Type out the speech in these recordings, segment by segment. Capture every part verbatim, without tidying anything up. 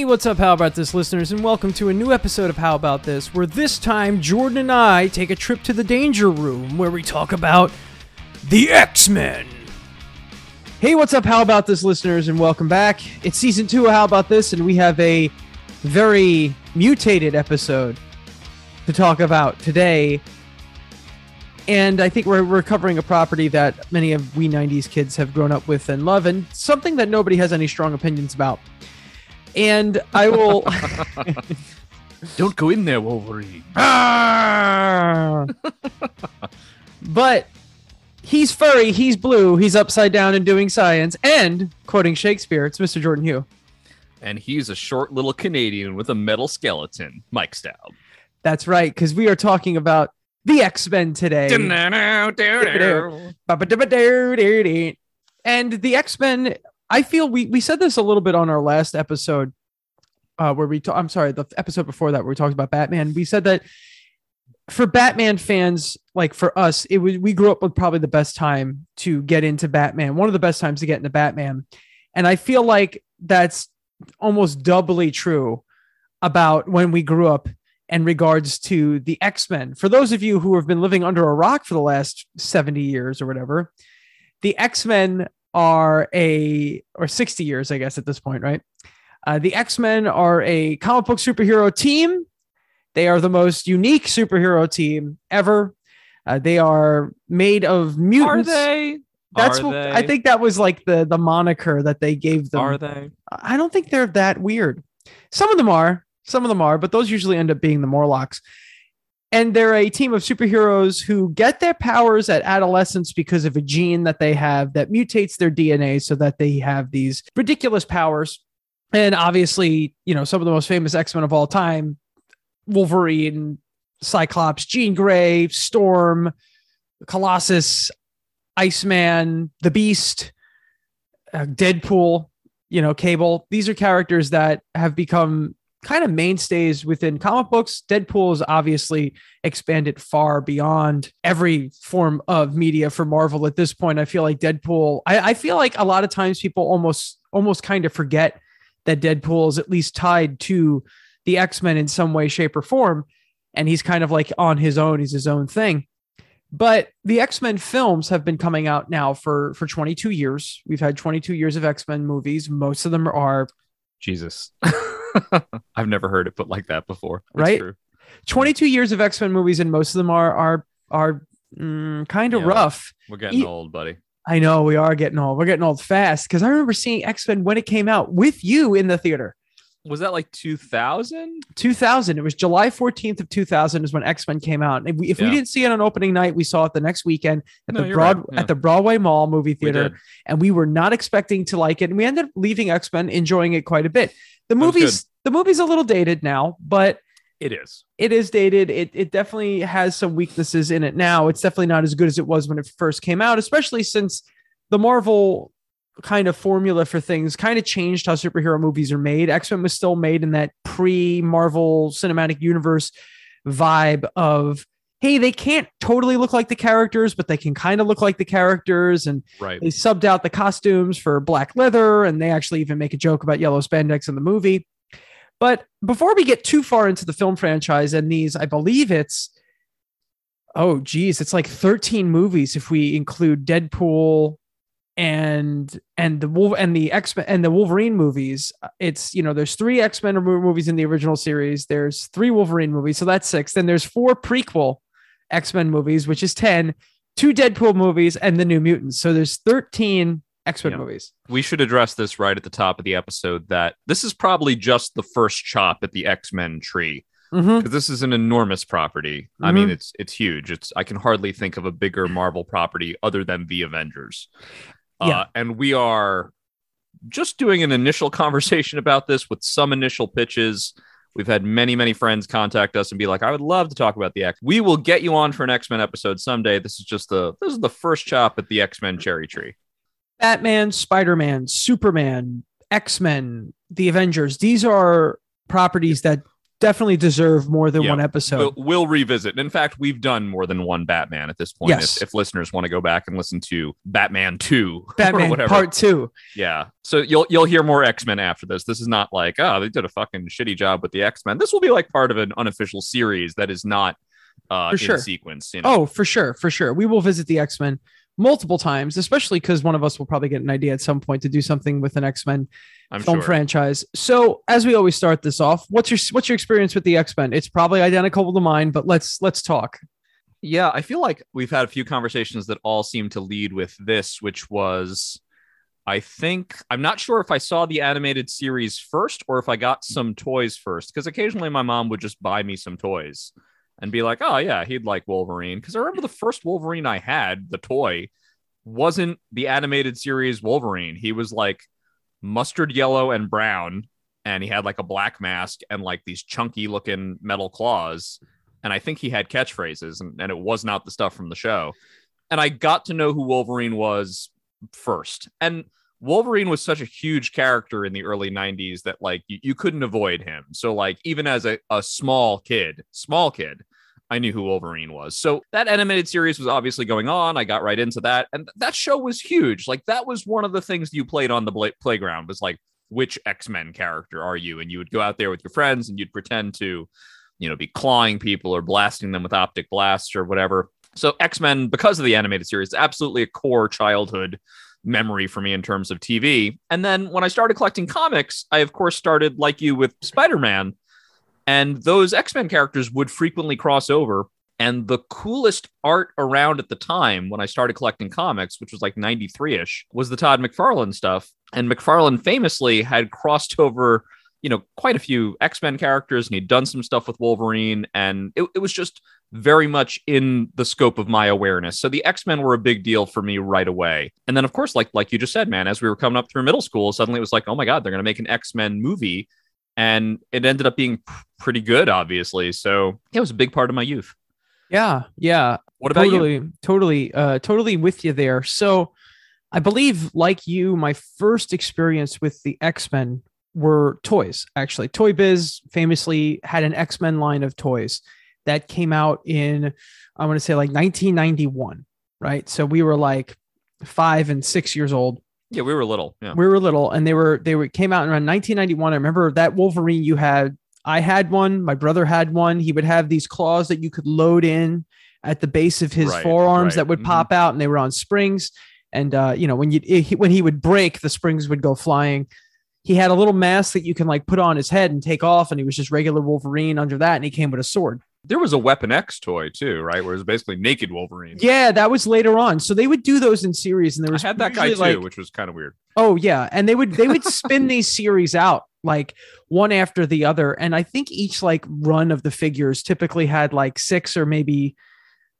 Hey, what's up, How About This listeners, and welcome to a new episode of How About This, where this time Jordan and I take a trip to the Danger Room, where we talk about the X-Men. Hey, what's up, How About This listeners, and welcome back. It's season two of How About This, and we have a very mutated episode to talk about today. And I think we're, we're covering a property that many of we nineties kids have grown up with and love, and something that nobody has any strong opinions about. And I will... Don't go in there, Wolverine. But he's furry, he's blue, he's upside down and doing science, and, quoting Shakespeare, it's Mister Jordan Hugh. And he's a short little Canadian with a metal skeleton, Mike Staub. That's right, because we are talking about the X-Men today. And the X-Men... I feel we we said this a little bit on our last episode uh, where we ta- I'm sorry, the episode before that where we talked about Batman. We said that for Batman fans, like for us, it was we grew up with probably the best time to get into Batman, one of the best times to get into Batman. And I feel like that's almost doubly true about when we grew up in regards to the X-Men. For those of you who have been living under a rock for the last seventy years or whatever, the X-Men are a or sixty years, I guess, at this point, right? Uh, the X-Men are a comic book superhero team. They are the most unique superhero team ever. Uh, they are made of mutants. Are they? That's are what they? I think that was like the the moniker that they gave them. Are they? I don't think they're that weird. Some of them are, some of them are, but those usually end up being the Morlocks. And they're a team of superheroes who get their powers at adolescence because of a gene that they have that mutates their D N A so that they have these ridiculous powers. And obviously, you know, some of the most famous X-Men of all time, Wolverine, Cyclops, Jean Grey, Storm, Colossus, Iceman, The Beast, uh, Deadpool, you know, Cable. These are characters that have become kind of mainstays within comic books. Deadpool is obviously expanded far beyond every form of media for Marvel at this point. I feel like Deadpool, I, I feel like a lot of times people almost, almost kind of forget that Deadpool is at least tied to the X-Men in some way, shape, or form. And he's kind of like on his own, he's his own thing. But the X-Men films have been coming out now for, for twenty-two years. We've had twenty-two years of X-Men movies. Most of them are... Jesus. I've never heard it put like that before. That's right. True. twenty-two years of X-Men movies, and most of them are are are mm, kind of yeah, rough. We're getting e- old, buddy. I know we are getting old. We're getting old fast because I remember seeing X-Men when it came out with you in the theater. Was that like two thousand? two thousand. It was July fourteenth of two thousand is when X-Men came out. If we, if yeah. we didn't see it on opening night, we saw it the next weekend at no, the Broad right. yeah. at the Broadway Mall movie theater, we and we were not expecting to like it, and we ended up leaving X-Men enjoying it quite a bit. The movie's the movie's a little dated now, but it is. It is dated. It it definitely has some weaknesses in it now. It's definitely not as good as it was when it first came out, especially since the Marvel kind of formula for things kind of changed how superhero movies are made. X-Men was still made in that pre-Marvel Cinematic Universe vibe of, hey, they can't totally look like the characters, but they can kind of look like the characters. And right. they subbed out the costumes for black leather, and they actually even make a joke about yellow spandex in the movie. But before we get too far into the film franchise and these, I believe it's, oh, geez, it's like thirteen movies if we include Deadpool and and the Wolf and the X-Men and the Wolverine movies. It's, you know, there's three X-Men movies in the original series. There's three Wolverine movies, so that's six. Then there's four prequel X-Men movies, which is ten, two Deadpool movies, and the New Mutants. So there's thirteen X-Men yeah. movies. We should address this right at the top of the episode that this is probably just the first chop at the X-Men tree. Because mm-hmm. this is an enormous property. Mm-hmm. I mean, it's it's huge. It's I can hardly think of a bigger Marvel property other than the Avengers. Yeah. Uh, and we are just doing an initial conversation about this with some initial pitches. We've had many, many friends contact us and be like, I would love to talk about the X. We will get you on for an X-Men episode someday. This is just the this is the first chop at the X-Men cherry tree. Batman, Spider-Man, Superman, X-Men, the Avengers. These are properties that definitely deserve more than yeah, one episode. We'll, we'll revisit. In fact, we've done more than one Batman at this point. Yes. If, if listeners want to go back and listen to Batman two, Batman Part Two. Yeah. So you'll you'll hear more X-Men after this. This is not like, oh, they did a fucking shitty job with the X-Men. This will be like part of an unofficial series that is not uh, for sure. in sequence. You know? Oh, for sure. For sure. We will visit the X-Men multiple times, especially because one of us will probably get an idea at some point to do something with an X-Men I'm film sure. franchise. So as we always start this off, what's your what's your experience with the X-Men? It's probably identical to mine, but let's let's talk. Yeah, I feel like we've had a few conversations that all seem to lead with this, which was, I think, I'm not sure if I saw the animated series first or if I got some toys first, because occasionally my mom would just buy me some toys and be like, oh yeah, he'd like Wolverine. Because I remember the first Wolverine I had, the toy, wasn't the animated series Wolverine. He was like mustard yellow and brown, and he had like a black mask and like these chunky looking metal claws. And I think he had catchphrases, and, and it was not the stuff from the show. And I got to know who Wolverine was first. And Wolverine was such a huge character in the early nineties that like you, you couldn't avoid him. So like even as a, a small kid, small kid, I knew who Wolverine was. So that animated series was obviously going on. I got right into that. And that show was huge. Like that was one of the things you played on the bla- playground was like, which X-Men character are you? And you would go out there with your friends and you'd pretend to, you know, be clawing people or blasting them with optic blasts or whatever. So X-Men, because of the animated series, absolutely a core childhood memory for me in terms of T V. And then when I started collecting comics, I, of course, started like you with Spider-Man. And those X-Men characters would frequently cross over. And the coolest art around at the time when I started collecting comics, which was like ninety-three-ish, was the Todd McFarlane stuff. And McFarlane famously had crossed over, you know, quite a few X-Men characters, and he'd done some stuff with Wolverine. And it, it was just very much in the scope of my awareness. So the X-Men were a big deal for me right away. And then, of course, like, like you just said, man, as we were coming up through middle school, suddenly it was like, oh, my God, they're going to make an X-Men movie. And it ended up being p- pretty good, obviously. So yeah, it was a big part of my youth. Yeah. Yeah. What about totally, you? Totally, uh, totally with you there. So I believe, like you, my first experience with the X-Men were toys, actually. Toy Biz famously had an X-Men line of toys that came out in, I want to say, like nineteen ninety-one, right? So we were like five and six years old. Yeah, we were little. Yeah. We were little, and they were they were came out around nineteen ninety-one. I remember that Wolverine you had. I had one. My brother had one. He would have these claws that you could load in at the base of his right, forearms right. that would mm-hmm. pop out, and they were on springs. And uh, you know, when you it, when he would break, the springs would go flying. He had a little mask that you can like put on his head and take off, and he was just regular Wolverine under that, and he came with a sword. There was a Weapon X toy too, right? Where it was basically naked Wolverine. Yeah, that was later on. So they would do those in series, and there was I had that guy too, like, which was kind of weird. Oh yeah, and they would they would spin these series out like one after the other, and I think each like run of the figures typically had like six or maybe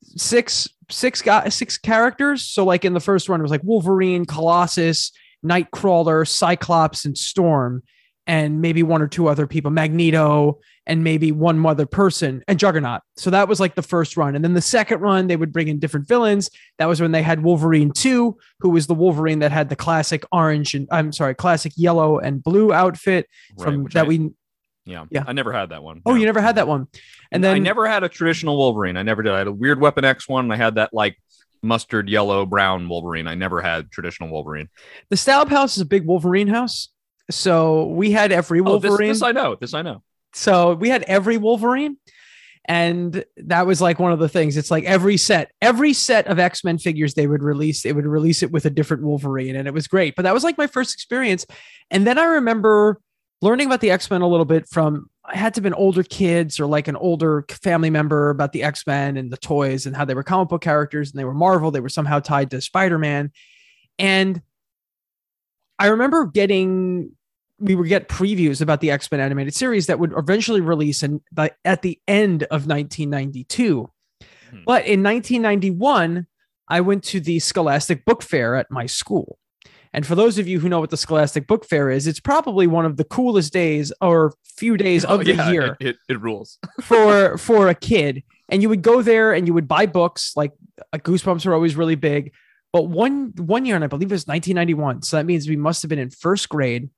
six six guys six characters. So like in the first run, it was like Wolverine, Colossus, Nightcrawler, Cyclops, and Storm. And maybe one or two other people, Magneto, and maybe one other person, and Juggernaut. So that was like the first run. And then the second run, they would bring in different villains. That was when they had Wolverine two, who was the Wolverine that had the classic orange and I'm sorry, classic yellow and blue outfit right, from that I, we. Yeah, yeah, I never had that one. Oh, no. You never had that one. And then I never had a traditional Wolverine. I never did. I had a weird Weapon X one. And I had that like mustard yellow brown Wolverine. I never had traditional Wolverine. The Staub house is a big Wolverine house. So we had every Wolverine. Oh, this, this I know. This I know. So we had every Wolverine. And that was like one of the things. It's like every set, every set of X-Men figures they would release, they would release it with a different Wolverine. And it was great. But that was like my first experience. And then I remember learning about the X-Men a little bit from, I had to have been older kids or like an older family member about the X-Men and the toys and how they were comic book characters and they were Marvel. They were somehow tied to Spider-Man. And I remember getting... we would get previews about the X-Men animated series that would eventually release in, by, at the end of nineteen ninety-two. Hmm. But in nineteen ninety-one, I went to the Scholastic Book Fair at my school. And for those of you who know what the Scholastic Book Fair is, it's probably one of the coolest days or few days oh, of yeah, the year. It, it, it rules. for, for a kid. And you would go there and you would buy books. Like uh, Goosebumps are always really big. But one, one year, and I believe it was nineteen ninety-one. So that means we must have been in first grade.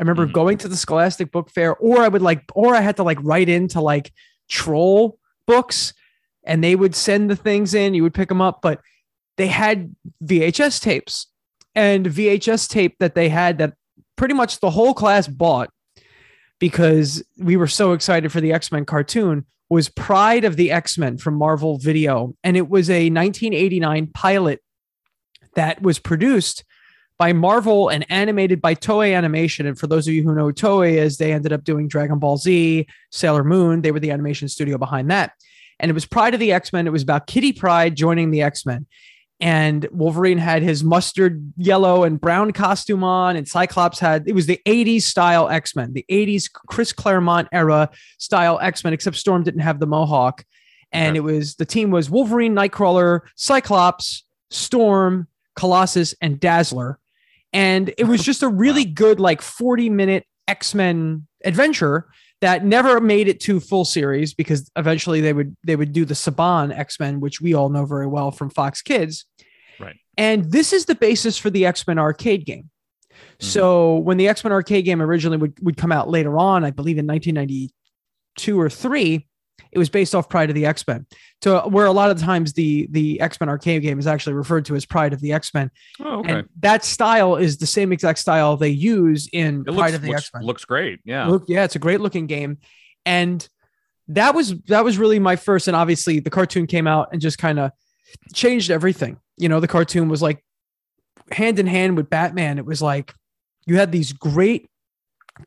I remember mm-hmm. going to the Scholastic Book Fair, or I would like, or I had to like write into like Troll Books, and they would send the things in. You would pick them up, but they had V H S tapes, and V H S tape that they had that pretty much the whole class bought because we were so excited for the X-Men cartoon, was Pride of the X-Men from Marvel Video. And it was a nineteen eighty-nine pilot that was produced by Marvel and animated by Toei Animation. And for those of you who know Toei, as they ended up doing Dragon Ball Z, Sailor Moon, they were the animation studio behind that. And it was Pride of the X-Men. It was about Kitty Pryde joining the X-Men. And Wolverine had his mustard yellow and brown costume on, and Cyclops had, it was the eighties style X-Men, the eighties Chris Claremont era style X-Men, except Storm didn't have the mohawk. And yeah. it was, the team was Wolverine, Nightcrawler, Cyclops, Storm, Colossus, and Dazzler. And it was just a really good, like forty minute X-Men adventure that never made it to full series because eventually they would they would do the Saban X-Men, which we all know very well from Fox Kids. Right. And this is the basis for the X-Men arcade game. Mm-hmm. So when the X-Men arcade game originally would, would come out later on, I believe in nineteen ninety-two or three, it was based off Pride of the X-Men. So where a lot of the times the, the X-Men arcade game is actually referred to as Pride of the X-Men. Oh, okay. And that style is the same exact style they use in it Pride looks, of the looks, X-Men. Looks great. Yeah. Look, yeah. It's a great looking game. And that was, that was really my first. And obviously the cartoon came out and just kind of changed everything. You know, the cartoon was like hand in hand with Batman. It was like, you had these great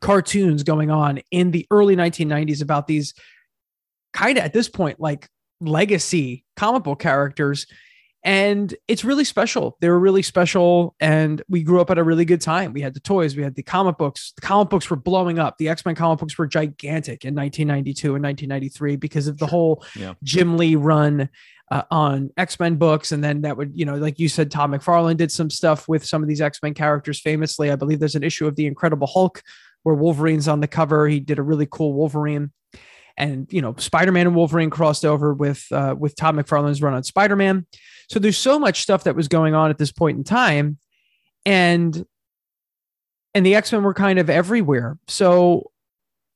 cartoons going on in the early nineteen nineties about these kind of at this point, like legacy comic book characters. And it's really special. They were really special. And we grew up at a really good time. We had the toys, we had the comic books. The comic books were blowing up. The X-Men comic books were gigantic in nineteen ninety-two and nineteen ninety-three because of the whole yeah. Jim Lee run uh, on X-Men books. And then that would, you know, like you said, Todd McFarlane did some stuff with some of these X-Men characters. Famously, I believe there's an issue of The Incredible Hulk where Wolverine's on the cover. He did a really cool Wolverine. And, you know, Spider-Man and Wolverine crossed over with uh, with Todd McFarlane's run on Spider-Man. So there's so much stuff that was going on at this point in time. And and the X-Men were kind of everywhere. So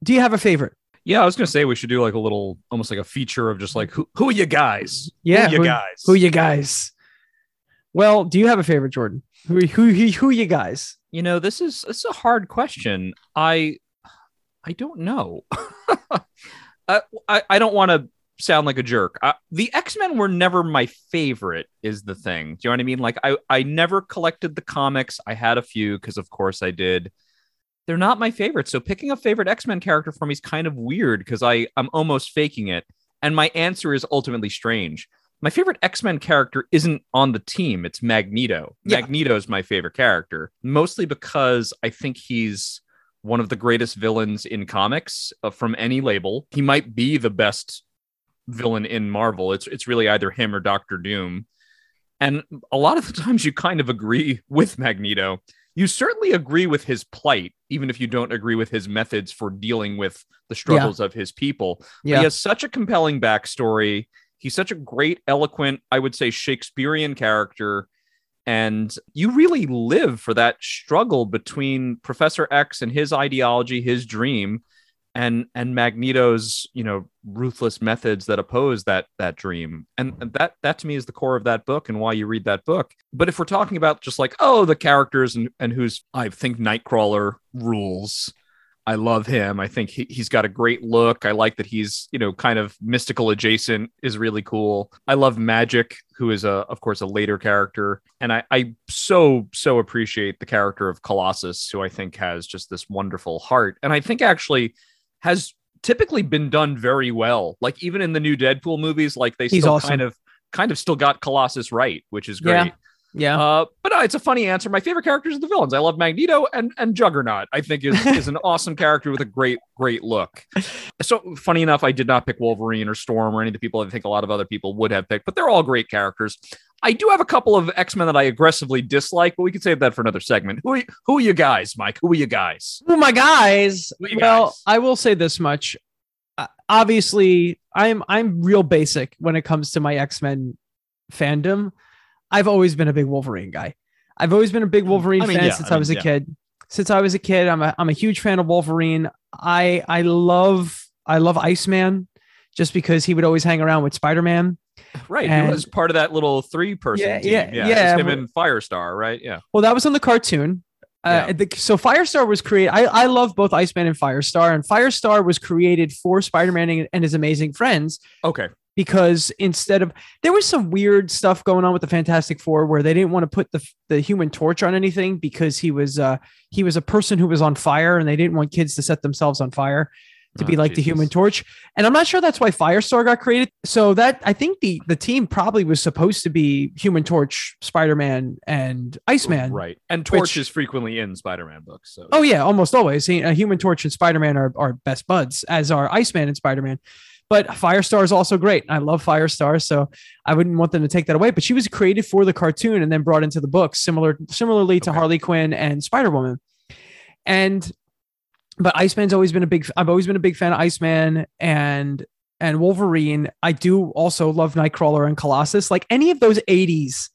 do you have a favorite? Yeah, I was going to say we should do like a little, almost like a feature of just like, who, who are you guys? Yeah, who you who, guys? Who you guys? Well, do you have a favorite, Jordan? Who who who, who you guys? You know, this is it's a hard question. I I don't know. Uh, I, I don't want to sound like a jerk. Uh, the X-Men were never my favorite is the thing. Do you know what I mean? Like I, I never collected the comics. I had a few because, of course, I did. They're not my favorite. So picking a favorite X-Men character for me is kind of weird because I I'm almost faking it. And my answer is ultimately strange. My favorite X-Men character isn't on the team. It's Magneto. Yeah. Magneto is my favorite character, mostly because I think he's one of the greatest villains in comics uh, from any label. He might be the best villain in Marvel. It's it's really either him or Doctor Doom. And a lot of the times you kind of agree with Magneto. You certainly agree with his plight, even if you don't agree with his methods for dealing with the struggles yeah. of his people. Yeah. He has such a compelling backstory. He's such a great, eloquent, I would say Shakespearean character. And you really live for that struggle between Professor X and his ideology, his dream, and and Magneto's, you know, ruthless methods that oppose that that dream. And that that to me is the core of that book and why you read that book. But if we're talking about just like, oh, the characters and, and who's, I think Nightcrawler rules. I love him. I think he, he's got a great look. I like that he's, you know, kind of mystical adjacent is really cool. I love Magic, who is, a, of course, a later character. And I, I so, so appreciate the character of Colossus, who I think has just this wonderful heart. And I think actually has typically been done very well. Like even in the new Deadpool movies, like they he's still awesome. kind of kind of still got Colossus right, which is great. Yeah. Yeah, uh, but uh, it's a funny answer. My favorite characters are the villains. I love Magneto and, and Juggernaut. I think is is an awesome character with a great, great look. So funny enough, I did not pick Wolverine or Storm or any of the people I think a lot of other people would have picked, but they're all great characters. I do have a couple of X-Men that I aggressively dislike, but we can save that for another segment. Who are you, who are you guys, Mike? Who are you guys? Who are my guys? Who are you well, guys? I will say this much. Uh, obviously, I'm I'm real basic when it comes to my X-Men fandom. I've always been a big Wolverine guy. I've always been a big Wolverine I mean, fan yeah, since I, mean, I was a yeah. kid. since I was a kid. I'm a I'm a huge fan of Wolverine. I I love I love Iceman just because he would always hang around with Spider-Man. Right. And he was part of that little three person yeah, team. Yeah. yeah, yeah. Him well, and Firestar, right? Yeah. Well, that was on the cartoon. Uh, yeah. the, so Firestar was created. I, I love both Iceman and Firestar, and Firestar was created for Spider-Man and his Amazing Friends. Okay. Because instead of, there was some weird stuff going on with the Fantastic Four where they didn't want to put the the Human Torch on anything because he was uh, he was a person who was on fire, and they didn't want kids to set themselves on fire to oh, be like Jesus. the Human Torch. And I'm not sure that's why Firestar got created. So that I think the the team probably was supposed to be Human Torch, Spider-Man, and Iceman. Right, and Torch which, is frequently in Spider-Man books. So. Oh yeah, almost always. He, uh, Human Torch and Spider-Man are are best buds, as are Iceman and Spider-Man. But Firestar is also great. I love Firestar, so I wouldn't want them to take that away. But she was created for the cartoon and then brought into the books, similar, similarly to okay. Harley Quinn and Spider-Woman. And but Iceman's always been a big. I've always been a big fan of Iceman and and Wolverine. I do also love Nightcrawler and Colossus. Like any of those eighties,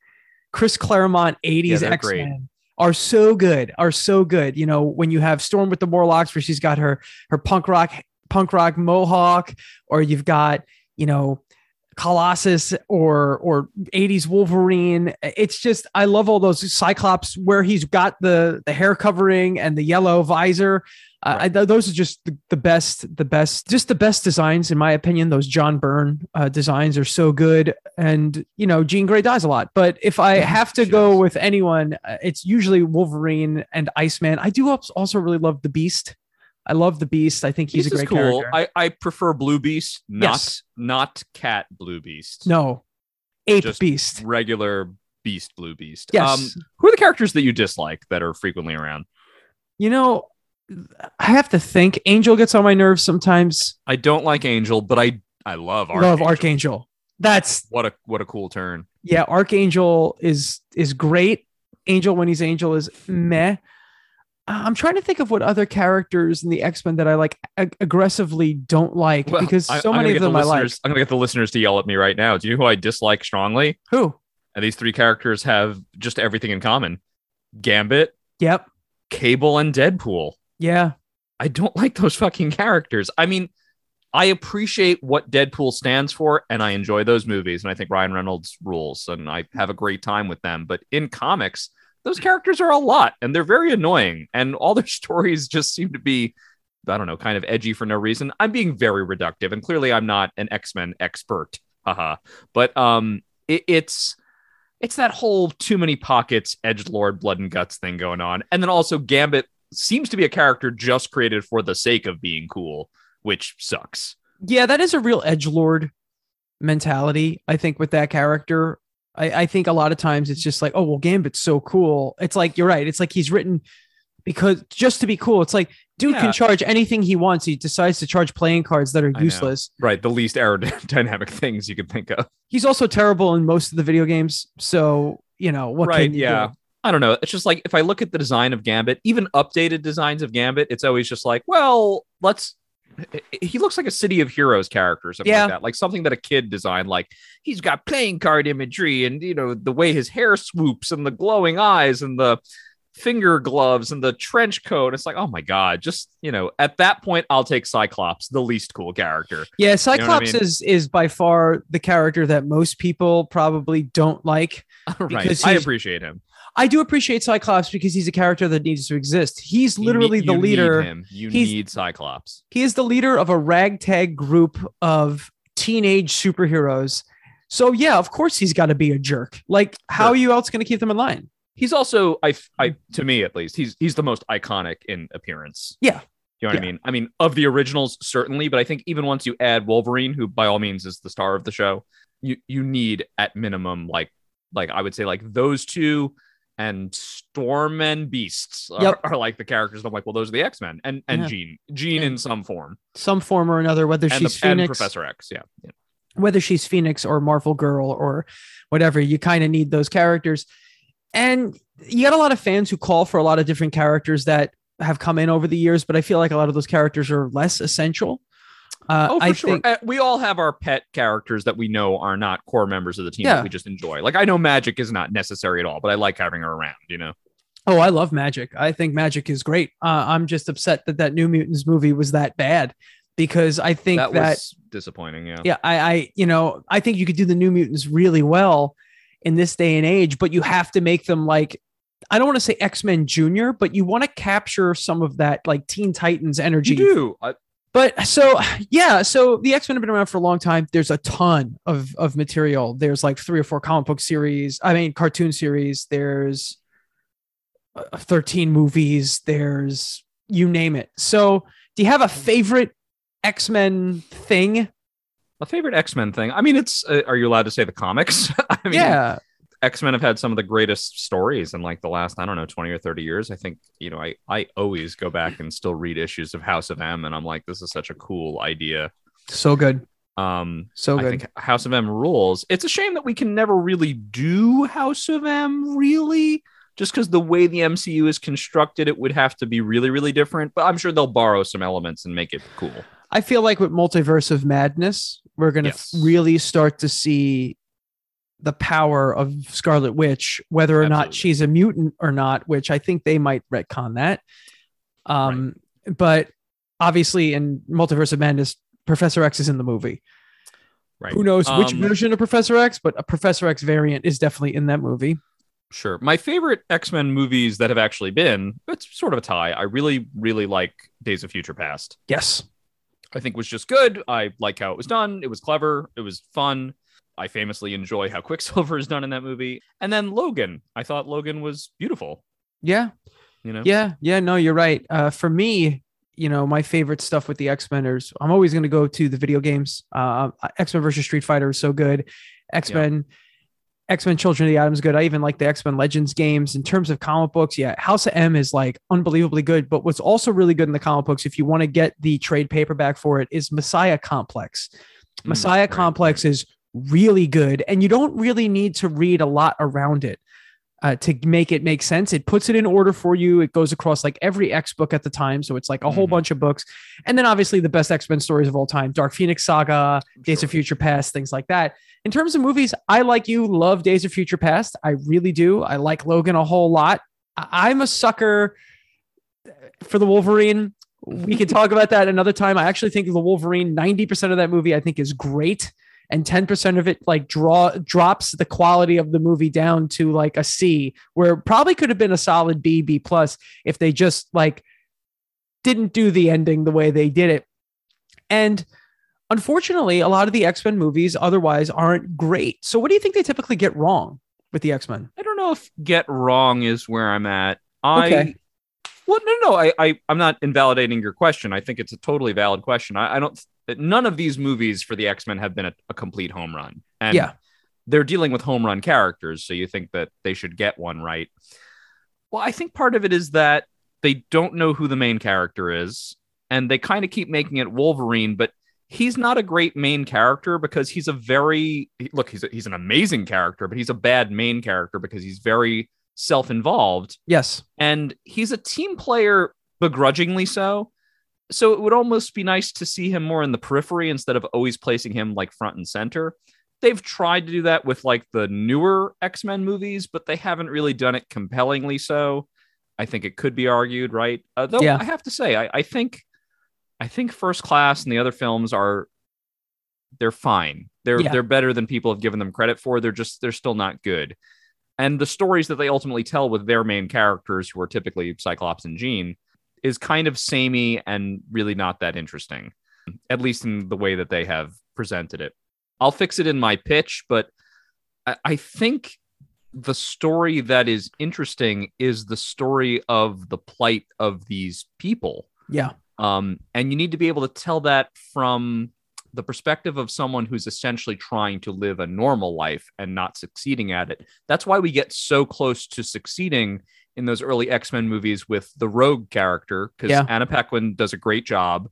Chris Claremont eighties yeah, X-Men. Great. are so good. Are so good. You know, when you have Storm with the Morlocks, where she's got her her punk rock. punk rock mohawk, or you've got, you know, Colossus or or eighties Wolverine. It's just, I love all those. Cyclops, where he's got the the hair covering and the yellow visor. Uh, right. I, those are just the, the best, the best, just the best designs, in my opinion. Those John Byrne uh, designs are so good. And, you know, Jean Grey dies a lot. But if I have to go with anyone, it's usually Wolverine and Iceman. I do also really love the Beast. I love the Beast. I think he's Beast a great cool. character. I, I prefer Blue Beast, not yes. not Cat Blue Beast. No, Ape Just Beast. Regular Beast Blue Beast. Yes. Um, who are the characters that you dislike that are frequently around? You know, I have to think. Angel gets on my nerves sometimes. I don't like Angel, but I I love Archangel. Love Archangel. That's what a what a cool turn. Yeah, Archangel is is great. Angel when he's Angel is meh. I'm trying to think of what other characters in the X-Men that I like ag- aggressively don't like well, because so I, many of them the I like. I'm going to get the listeners to yell at me right now. Do you know who I dislike strongly? Who? And these three characters have just everything in common. Gambit. Yep. Cable and Deadpool. Yeah. I don't like those fucking characters. I mean, I appreciate what Deadpool stands for and I enjoy those movies. And I think Ryan Reynolds rules and I have a great time with them. But in comics, those characters are a lot and they're very annoying and all their stories just seem to be, I don't know, kind of edgy for no reason. I'm being very reductive and clearly I'm not an X-Men expert. Haha. But um, it, it's it's that whole too many pockets, edgelord, blood and guts thing going on. And then also Gambit seems to be a character just created for the sake of being cool, which sucks. Yeah, that is a real edgelord mentality, I think, with that character. I, I think a lot of times it's just like, oh, well, Gambit's so cool. It's like, you're right. It's like he's written because just to be cool. It's like, dude yeah. can charge anything he wants. He decides to charge playing cards that are useless. Right. The least aerodynamic things you can think of. He's also terrible in most of the video games. So, you know, what right, can you yeah. do? I don't know. It's just like, if I look at the design of Gambit, even updated designs of Gambit, it's always just like, well, let's. He looks like a City of Heroes character or something yeah. like that, like something that a kid designed, like he's got playing card imagery and, you know, the way his hair swoops and the glowing eyes and the finger gloves and the trench coat. It's like, oh, my God, just, you know, at that point, I'll take Cyclops, the least cool character. Yeah, Cyclops you know I mean? is is by far the character that most people probably don't like. Right. I appreciate him. I do appreciate Cyclops because he's a character that needs to exist. He's literally you need, you the leader. Need him. You he's, need Cyclops. He is the leader of a ragtag group of teenage superheroes. So, yeah, of course, he's got to be a jerk. Like, how sure. are you else going to keep them in line? He's also, I, I, to me, at least, he's he's the most iconic in appearance. Yeah. You know what yeah. I mean? I mean, of the originals, certainly. But I think even once you add Wolverine, who by all means is the star of the show, you, you need at minimum, like, like I would say, like those two. And Storm and Beasts are, yep. are like the characters. I'm like, well, those are the X-Men and and yeah. Jean, Jean yeah. in some form, some form or another. Whether and she's the, Phoenix, and Professor X, yeah. yeah, whether she's Phoenix or Marvel Girl or whatever, you kind of need those characters. And you got a lot of fans who call for a lot of different characters that have come in over the years, but I feel like a lot of those characters are less essential. Uh, oh, for I sure. Think... Uh, we all have our pet characters that we know are not core members of the team yeah. that we just enjoy. Like, I know Magic is not necessary at all, but I like having her around, you know? Oh, I love Magic. I think Magic is great. Uh, I'm just upset that that New Mutants movie was that bad, because I think that, that was disappointing. Yeah. Yeah. I, I, you know, I think you could do the New Mutants really well in this day and age, but you have to make them like, I don't want to say X-Men Junior, but you want to capture some of that like Teen Titans energy. You do. I- But so, yeah, so the X-Men have been around for a long time. There's a ton of, of material. There's like three or four comic book series. I mean, cartoon series. There's thirteen movies. There's you name it. So do you have a favorite X-Men thing? My favorite X-Men thing. I mean, it's, uh, are you allowed to say the comics? I mean, yeah. X-Men have had some of the greatest stories in like the last, I don't know, twenty or thirty years. I think, you know, I, I always go back and still read issues of House of M, and I'm like, this is such a cool idea. So good. Um, so good. I think House of M rules. It's a shame that we can never really do House of M, really, just because the way the M C U is constructed, it would have to be really, really different. But I'm sure they'll borrow some elements and make it cool. I feel like with Multiverse of Madness, we're going to yes. really start to see the power of Scarlet Witch, whether or Absolutely. Not she's a mutant or not, which I think they might retcon that. Um, right. But obviously in Multiverse of Madness, Professor X is in the movie. Right. Who knows which um, version of Professor X, but a Professor X variant is definitely in that movie. Sure. My favorite X-Men movies that have actually been, it's sort of a tie. I really, really like Days of Future Past. Yes. I think it was just good. I like how it was done. It was clever. It was fun. I famously enjoy how Quicksilver is done in that movie. And then Logan. I thought Logan was beautiful. Yeah. You know? Yeah. Yeah. No, you're right. Uh, for me, you know, my favorite stuff with the X-Men is, I'm always going to go to the video games. Uh, X-Men versus Street Fighter is so good. X-Men, yeah. X-Men Children of the Atom is good. I even like the X-Men Legends games. In terms of comic books, yeah, House of M is like unbelievably good. But what's also really good in the comic books, if you want to get the trade paperback for it, is Messiah Complex. Mm, Messiah right, Complex right. is really good, and you don't really need to read a lot around it uh, to make it make sense. It puts it in order for you. It goes across like every X book at the time, so it's like a mm-hmm. whole bunch of books. And then obviously the best X-Men stories of all time, Dark Phoenix Saga, sure. Days of Future Past, things like that. In terms of movies, I, like you, love Days of Future Past. I really do. I like Logan a whole lot. I- I'm a sucker for the Wolverine. We can talk about that another time. I actually think the Wolverine, ninety percent of that movie I think is great. And ten percent of it like draw drops the quality of the movie down to like a C, where it probably could have been a solid B, B plus if they just like didn't do the ending the way they did it. And unfortunately, a lot of the X-Men movies otherwise aren't great. So what do you think they typically get wrong with the X-Men? I don't know if get wrong is where I'm at. I okay. Well, no, no, I, I, I'm not invalidating your question. I think it's a totally valid question. I, I don't, none of these movies for the X-Men have been a, a complete home run. And yeah. they're dealing with home run characters, so you think that they should get one right. Well, I think part of it is that they don't know who the main character is, and they kind of keep making it Wolverine, but he's not a great main character because he's a very, look, he's a, he's an amazing character, but he's a bad main character because he's very self-involved. Yes. And he's a team player, begrudgingly so. So it would almost be nice to see him more in the periphery instead of always placing him like front and center. They've tried to do that with like the newer X-Men movies, but they haven't really done it compellingly. So I think it could be argued, right? Uh, though yeah. I have to say, I, I think, I think First Class and the other films are, they're fine. They're, yeah. they're better than people have given them credit for. They're just, they're still not good. And the stories that they ultimately tell with their main characters, who are typically Cyclops and Jean, is kind of samey and really not that interesting, at least in the way that they have presented it. I'll fix it in my pitch, but I, I think the story that is interesting is the story of the plight of these people. Yeah. Um, and you need to be able to tell that from the perspective of someone who's essentially trying to live a normal life and not succeeding at it. That's why we get so close to succeeding in those early X-Men movies with the rogue character, because yeah. Anna Paquin does a great job,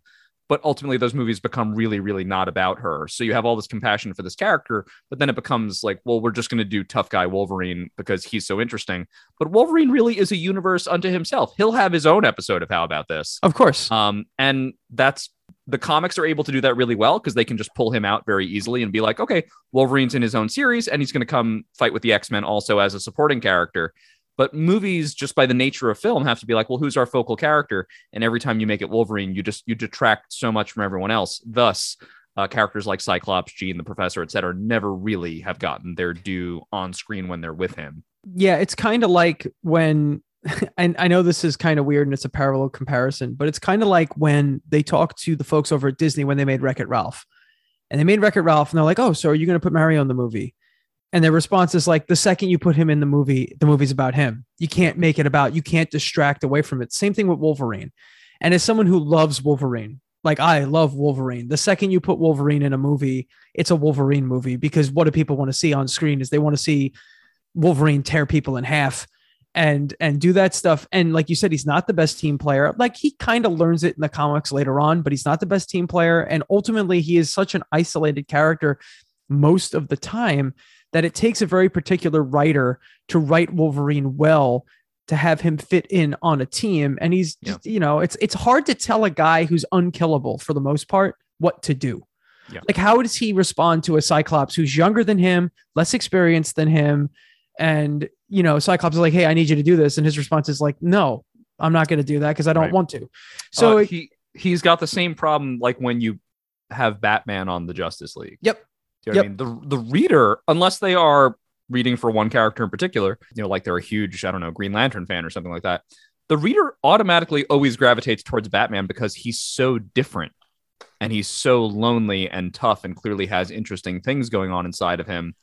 but ultimately those movies become really, really not about her. So you have all this compassion for this character, but then it becomes like, well, we're just going to do tough guy Wolverine because he's so interesting. But Wolverine really is a universe unto himself. He'll have his own episode of How About This? Of course. Um, and that's, the comics are able to do that really well because they can just pull him out very easily and be like, okay, Wolverine's in his own series and he's going to come fight with the X-Men also as a supporting character. But movies, just by the nature of film, have to be like, well, who's our focal character? And every time you make it Wolverine, you just you detract so much from everyone else. Thus, uh, characters like Cyclops, Jean, the Professor, et cetera, never really have gotten their due on screen when they're with him. Yeah, it's kind of like when, and I know this is kind of weird and it's a parallel comparison, but it's kind of like when they talked to the folks over at Disney when they made Wreck-It Ralph. And they made Wreck-It Ralph and they're like, oh, so are you going to put Mario in the movie? And their response is like, the second you put him in the movie, the movie's about him. You can't make it about, you can't distract away from it. Same thing with Wolverine. And as someone who loves Wolverine, like I love Wolverine, the second you put Wolverine in a movie, it's a Wolverine movie, because what do people want to see on screen is they want to see Wolverine tear people in half and, and do that stuff. And like you said, he's not the best team player. Like he kind of learns it in the comics later on, but he's not the best team player. And ultimately he is such an isolated character most of the time that it takes a very particular writer to write Wolverine well, to have him fit in on a team. And he's, yeah. just, you know, it's, it's hard to tell a guy who's unkillable for the most part, what to do. Yeah. Like, how does he respond to a Cyclops who's younger than him, less experienced than him? And, you know, Cyclops is like, hey, I need you to do this. And his response is like, no, I'm not going to do that because I don't right. want to. So uh, it, he, he's got the same problem. Like when you have Batman on the Justice League. Yep. You know yep. what I mean? The the reader, unless they are reading for one character in particular, you know, like they're a huge, I don't know, Green Lantern fan or something like that, the reader automatically always gravitates towards Batman because he's so different and he's so lonely and tough and clearly has interesting things going on inside of him.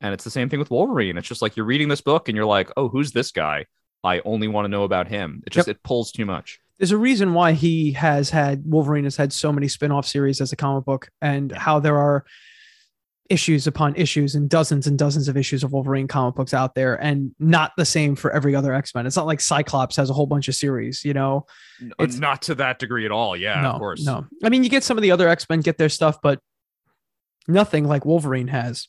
And it's the same thing with Wolverine. It's just like you're reading this book and you're like, oh, who's this guy? I only want to know about him. It just yep. it pulls too much. There's a reason why he has had Wolverine has had so many spin-off series as a comic book, and how there are issues upon issues and dozens and dozens of issues of Wolverine comic books out there, and not the same for every other X-Men. It's not like Cyclops has a whole bunch of series, you know, no, it's not to that degree at all. Yeah, no, of course. No, I mean, you get some of the other X-Men get their stuff, but nothing like Wolverine has.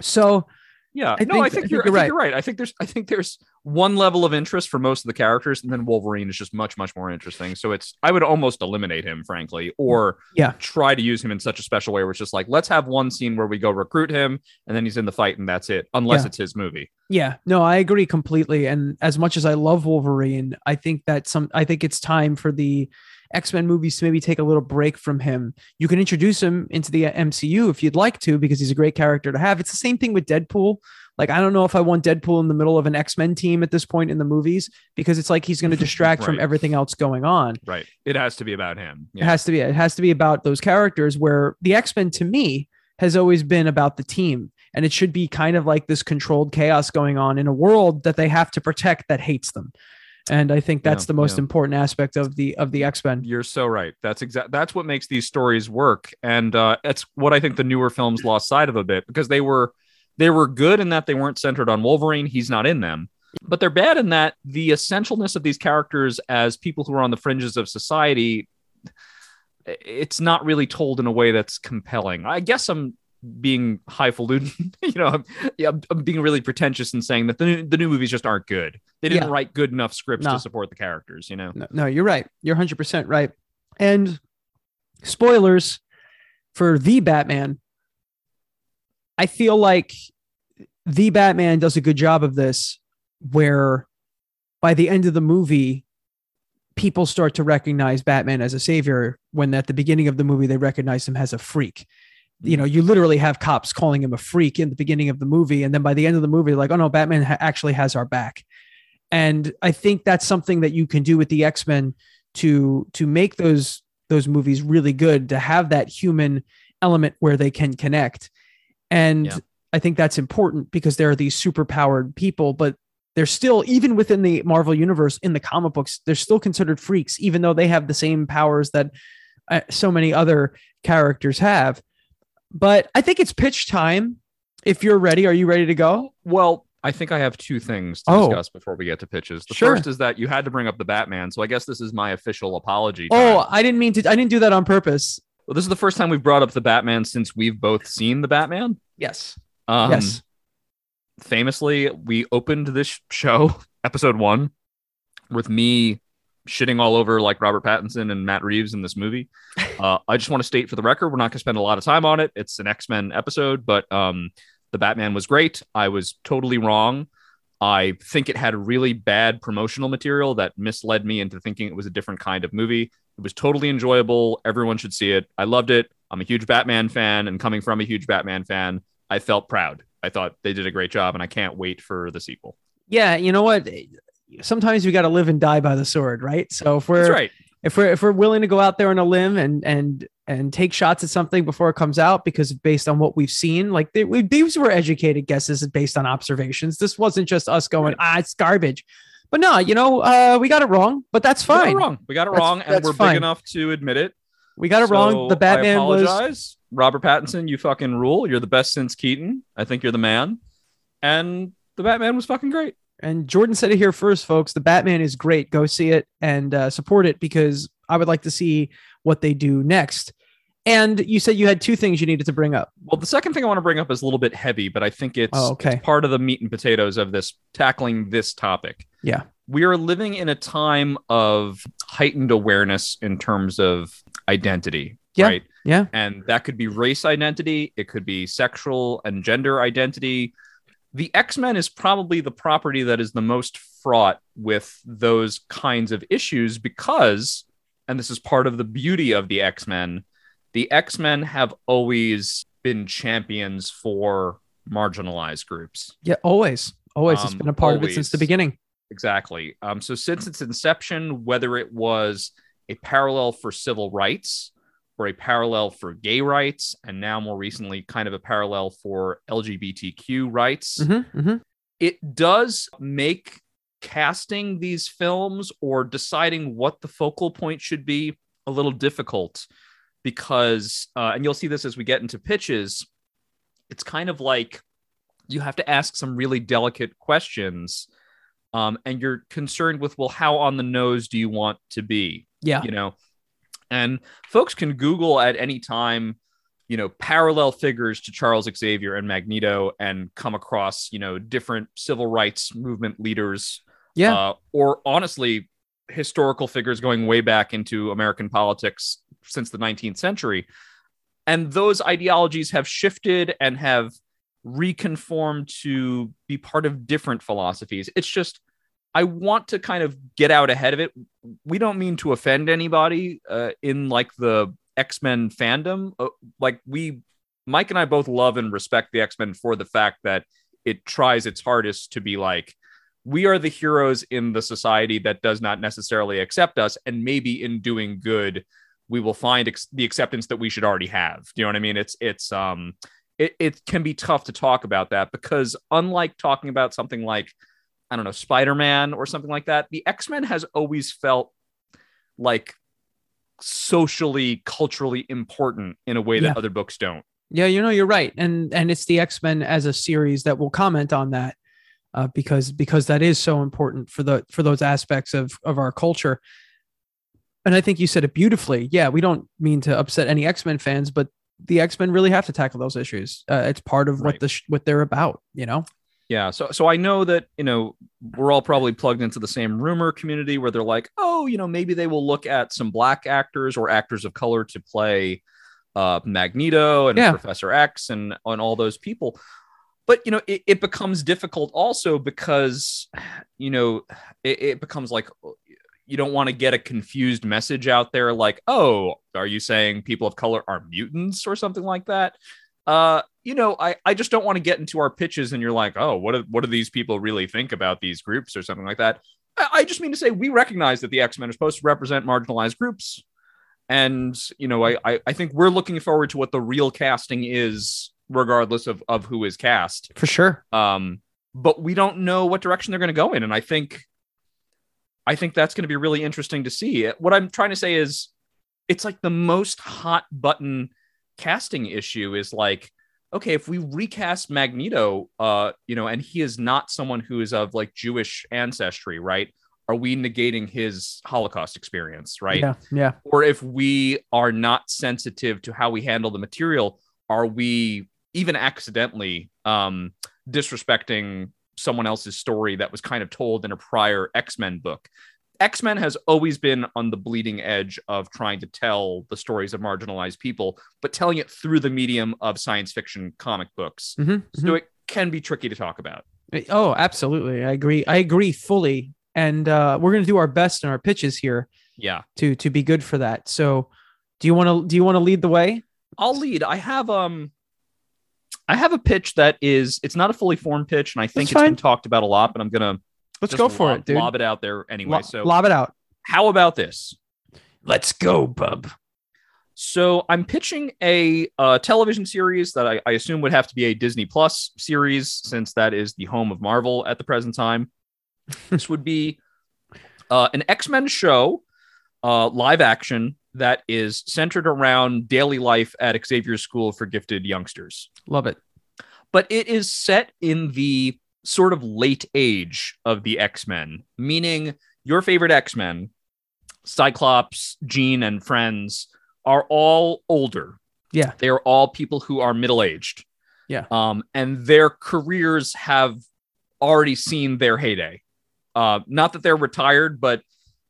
So yeah, I no, think, I, think I, you're, I think you're right. You're right. I think there's, I think there's one level of interest for most of the characters, and then Wolverine is just much, much more interesting. So it's, I would almost eliminate him, frankly, or yeah. try to use him in such a special way where it's just like, let's have one scene where we go recruit him and then he's in the fight and that's it, unless yeah. it's his movie. Yeah, no, I agree completely. And as much as I love Wolverine, I think that some, I think it's time for the X-Men movies to maybe take a little break from him. You can introduce him into the M C U if you'd like to, because he's a great character to have. It's the same thing with Deadpool. Like, I don't know if I want Deadpool in the middle of an X-Men team at this point in the movies, because it's like he's going to distract right. from everything else going on. Right. It has to be about him. Yeah. It has to be. It has to be about those characters, where the X-Men to me has always been about the team. And it should be kind of like this controlled chaos going on in a world that they have to protect that hates them. And I think that's yeah, the most yeah. important aspect of the of the X-Men. You're so right. That's exact. That's what makes these stories work. And uh, it's what I think the newer films lost sight of a bit, because they were they were good in that they weren't centered on Wolverine. He's not in them. But they're bad in that the essentialness of these characters as people who are on the fringes of society, it's not really told in a way that's compelling. I guess I'm being highfalutin, you know, I'm, yeah, I'm being really pretentious in saying that the new, the new movies just aren't good. They didn't yeah. write good enough scripts no. to support the characters, you know? No, no, you're right. You're one hundred percent right. And spoilers for The Batman. I feel like The Batman does a good job of this, where by the end of the movie, people start to recognize Batman as a savior, when at the beginning of the movie, they recognize him as a freak. You know, you literally have cops calling him a freak in the beginning of the movie. And then by the end of the movie, like, oh no, Batman ha- actually has our back. And I think that's something that you can do with the X-Men to, to make those, those movies really good, to have that human element where they can connect. And yeah. I think that's important, because there are these superpowered people, but they're still, even within the Marvel universe, in the comic books, they're still considered freaks, even though they have the same powers that uh, so many other characters have. But I think it's pitch time. If you're ready, are you ready to go? Well, I think I have two things to oh. discuss before we get to pitches. The sure. first is that you had to bring up the Batman, so I guess this is my official apology. Oh, time. I didn't mean to. I didn't do that on purpose. Well, this is the first time we've brought up the Batman since we've both seen the Batman. Yes. Um, yes. Famously, we opened this show, episode one, with me shitting all over like Robert Pattinson and Matt Reeves in this movie. Uh, I just want to state for the record, we're not going to spend a lot of time on it. It's an X-Men episode, but um, the Batman was great. I was totally wrong. I think it had really bad promotional material that misled me into thinking it was a different kind of movie. It was totally enjoyable. Everyone should see it. I loved it. I'm a huge Batman fan, and coming from a huge Batman fan, I felt proud. I thought they did a great job, and I can't wait for the sequel. Yeah, you know what? Sometimes we got to live and die by the sword, right? So if we're That's right. if we're if we're willing to go out there on a limb and and and take shots at something before it comes out, because based on what we've seen, like they, we, these were educated guesses based on observations. This wasn't just us going, right. ah, it's garbage. But no, you know, uh, we got it wrong, but that's fine. We got it wrong, we got it that's, wrong and we're fine. Big enough to admit it. We got it so wrong. The Batman I apologize. was... Robert Pattinson, you fucking rule. You're the best since Keaton. I think you're the man. And the Batman was fucking great. And Jordan said it here first, folks. The Batman is great. Go see it and uh, support it, because I would like to see what they do next. And you said you had two things you needed to bring up. Well, the second thing I want to bring up is a little bit heavy, but I think it's, oh, okay. it's part of the meat and potatoes of this, tackling this topic. Yeah. We are living in a time of heightened awareness in terms of identity, yeah, right? Yeah. And that could be race identity. It could be sexual and gender identity. The X-Men is probably the property that is the most fraught with those kinds of issues because, and this is part of the beauty of the X-Men, the X-Men have always been champions for marginalized groups. Yeah, always. Always. Um, it's been a part always. of it since the beginning. Exactly. Um, so since its inception, whether it was a parallel for civil rights or a parallel for gay rights, and now more recently kind of a parallel for L G B T Q rights, mm-hmm, mm-hmm. it does make casting these films or deciding what the focal point should be a little difficult because, uh, and you'll see this as we get into pitches, it's kind of like you have to ask some really delicate questions. Um, and you're concerned with, well, how on the nose do you want to be? Yeah. You know, and folks can Google at any time, you know, parallel figures to Charles Xavier and Magneto and come across, you know, different civil rights movement leaders. Yeah. Uh, or honestly, historical figures going way back into American politics since the nineteenth century. And those ideologies have shifted and have reconform to be part of different philosophies. It's just, I want to kind of get out ahead of it. We don't mean to offend anybody uh, in like the X-Men fandom. Uh, like we, Mike and I both love and respect the X-Men for the fact that it tries its hardest to be like, we are the heroes in the society that does not necessarily accept us. And maybe in doing good, we will find ex- the acceptance that we should already have. Do you know what I mean? It's, it's, um, It it can be tough to talk about that because unlike talking about something like, I don't know, Spider-Man or something like that, the X-Men has always felt like socially, culturally important in a way that yeah. other books don't. Yeah, you know, you're right. And and it's the X-Men as a series that will comment on that uh, because because that is so important for the for those aspects of of our culture. And I think you said it beautifully. Yeah, we don't mean to upset any X-Men fans, but the X-Men really have to tackle those issues. Uh, it's part of right. what the sh- what they're about, you know? Yeah. So, so I know that, you know, we're all probably plugged into the same rumor community where they're like, oh, you know, maybe they will look at some black actors or actors of color to play uh, Magneto and yeah. Professor X and on all those people. But, you know, it, it becomes difficult also because, you know, it, it becomes like, you don't want to get a confused message out there like, oh, are you saying people of color are mutants or something like that? Uh, you know, I, I just don't want to get into our pitches and you're like, oh, what, are, what do these people really think about these groups or something like that? I, I just mean to say we recognize that the X-Men are supposed to represent marginalized groups. And, you know, I, I, I think we're looking forward to what the real casting is, regardless of, of who is cast. For sure. Um, but we don't know what direction they're going to go in. And I think... I think that's going to be really interesting to see. What I'm trying to say is it's like the most hot button casting issue is like, okay, if we recast Magneto, uh, you know, and he is not someone who is of like Jewish ancestry, right? Are we negating his Holocaust experience, right? Yeah, yeah. Or if we are not sensitive to how we handle the material, are we even accidentally um, disrespecting someone else's story that was kind of told in a prior X-Men book? X-Men has always been on the bleeding edge of trying to tell the stories of marginalized people, but telling it through the medium of science fiction comic books. Mm-hmm, so mm-hmm. it can be tricky to talk about. Oh, absolutely. I agree. I agree fully. And uh, we're going to do our best in our pitches here. Yeah. To to be good for that. So do you want to do you want to lead the way? I'll lead. I have um I have a pitch that is it's not a fully formed pitch, and I think That's it's fine. been talked about a lot, but I'm going to Let's go for lob, it, dude. Lob it out there anyway. Lo- so lob it out. How about this? Let's go, bub. So I'm pitching a uh, television series that I, I assume would have to be a Disney Plus series, since that is the home of Marvel at the present time. This would be uh, an X-Men show, uh, live action, that is centered around daily life at Xavier's School for Gifted Youngsters. Love it. But it is set in the sort of late age of the X-Men, meaning your favorite X-Men, Cyclops, Jean, and friends, are all older. Yeah. They are all people who are middle-aged. Yeah. Um, and their careers have already seen their heyday. Uh, not that they're retired, but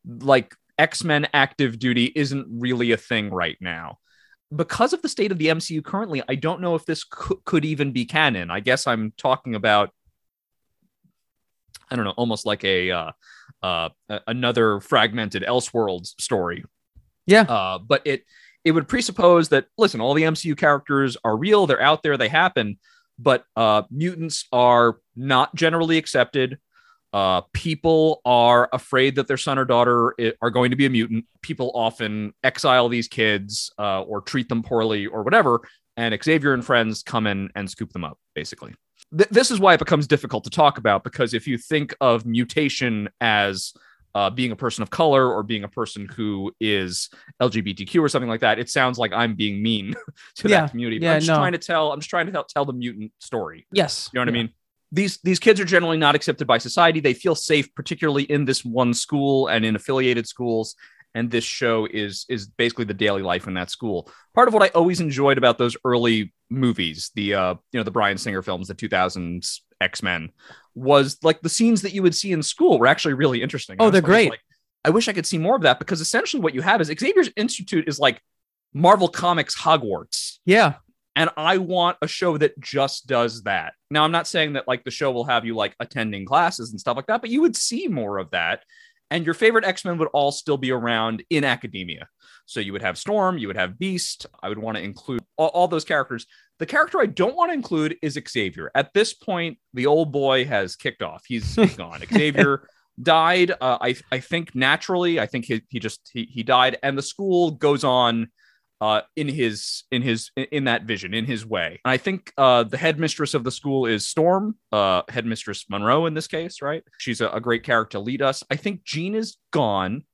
like X-Men active duty isn't really a thing right now. Because of the state of the M C U currently, I don't know if this c- could even be canon. I guess I'm talking about, I don't know, almost like a uh, uh, another fragmented Elseworlds story. Yeah. Uh, but it it would presuppose that, listen, all the M C U characters are real. They're out there. They happen. But uh, mutants are not generally accepted. Uh, people are afraid that their son or daughter are going to be a mutant. People often exile these kids uh, or treat them poorly or whatever. And Xavier and friends come in and scoop them up, basically. Th- this is why it becomes difficult to talk about, because if you think of mutation as Uh, being a person of color or being a person who is L G B T Q or something like that, it sounds like I'm being mean to yeah, that community. But yeah, I'm just no. trying to tell. I'm just trying to tell, tell the mutant story. Yes, you know what yeah. I mean. These these kids are generally not accepted by society. They feel safe, particularly in this one school and in affiliated schools. And this show is is basically the daily life in that school. Part of what I always enjoyed about those early movies, the uh, you know the Bryan Singer films, the two thousands X-Men, was like the scenes that you would see in school were actually really interesting. Oh, they're great. Like, I wish I could see more of that, because essentially what you have is Xavier's Institute is like Marvel Comics Hogwarts. Yeah. And I want a show that just does that. Now, I'm not saying that like the show will have you like attending classes and stuff like that, but you would see more of that. And your favorite X-Men would all still be around in academia. So you would have Storm, you would have Beast. I would want to include all, all those characters. The character I don't want to include is Xavier. At this point, the old boy has kicked off. He's, he's gone. Xavier died, uh, I I think, naturally. I think he, he just he, he died. And the school goes on uh, in his in his in that vision, in his way. And I think uh, the headmistress of the school is Storm, uh, headmistress Monroe in this case, right? She's a, a great character to lead us. I think Jean is gone.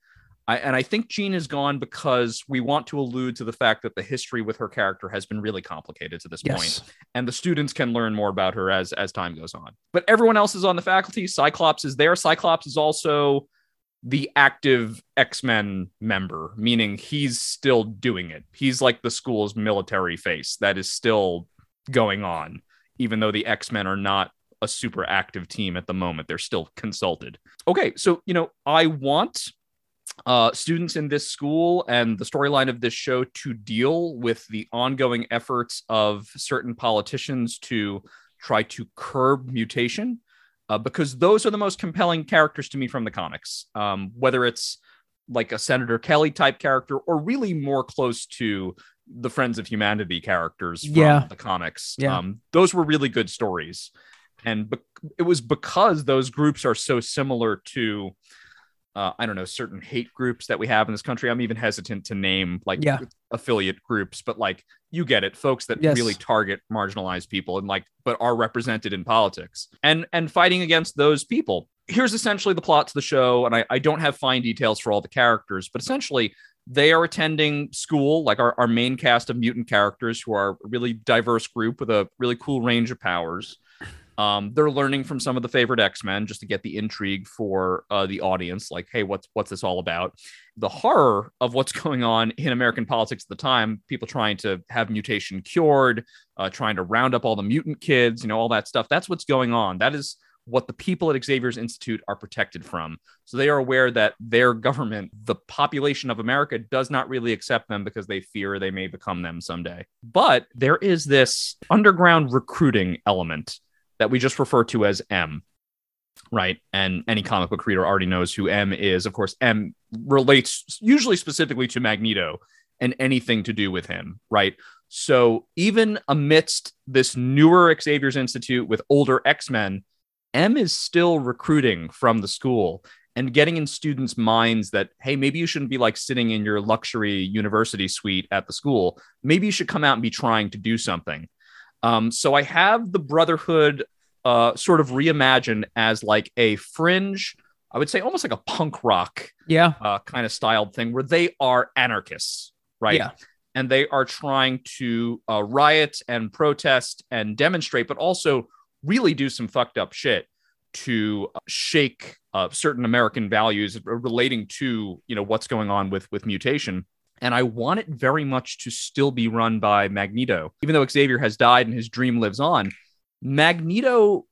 I, and I think Jean is gone because we want to allude to the fact that the history with her character has been really complicated to this yes. point, and the students can learn more about her as as time goes on. But everyone else is on the faculty. Cyclops is there. Cyclops is also the active X-Men member, meaning he's still doing it. He's like the school's military face that is still going on, even though the X-Men are not a super active team at the moment. They're still consulted. Okay, so, you know, I want Uh, students in this school and the storyline of this show to deal with the ongoing efforts of certain politicians to try to curb mutation, uh, because those are the most compelling characters to me from the comics, um, whether it's like a Senator Kelly type character or really more close to the Friends of Humanity characters from yeah. the comics. Yeah. Um, those were really good stories. And be- it was because those groups are so similar to Uh, I don't know, certain hate groups that we have in this country. I'm even hesitant to name like yeah. affiliate groups, but like, you get it, folks that yes. really target marginalized people and like, but are represented in politics and, and fighting against those people. Here's essentially the plot to the show. And I, I don't have fine details for all the characters, but essentially they are attending school, like our, our main cast of mutant characters, who are a really diverse group with a really cool range of powers. Um, they're learning from some of the favorite X-Men just to get the intrigue for uh, the audience. Like, hey, what's what's this all about? The horror of what's going on in American politics at the time, people trying to have mutation cured, uh, trying to round up all the mutant kids, you know, all that stuff. That's what's going on. That is what the people at Xavier's Institute are protected from. So they are aware that their government, the population of America, does not really accept them because they fear they may become them someday. But there is this underground recruiting element that we just refer to as M, right? And any comic book reader already knows who M is. Of course, M relates usually specifically to Magneto and anything to do with him, right? So even amidst this newer Xavier's Institute with older X-Men, M is still recruiting from the school and getting in students' minds that, hey, maybe you shouldn't be like sitting in your luxury university suite at the school. Maybe you should come out and be trying to do something. Um, so I have the Brotherhood uh, sort of reimagined as like a fringe, I would say almost like a punk rock yeah. uh, kind of styled thing where they are anarchists, right? Yeah. And they are trying to uh, riot and protest and demonstrate, but also really do some fucked up shit to shake uh, certain American values relating to, you know, what's going on with, with mutation. And I want it very much to still be run by Magneto. Even though Xavier has died and his dream lives on, Magneto,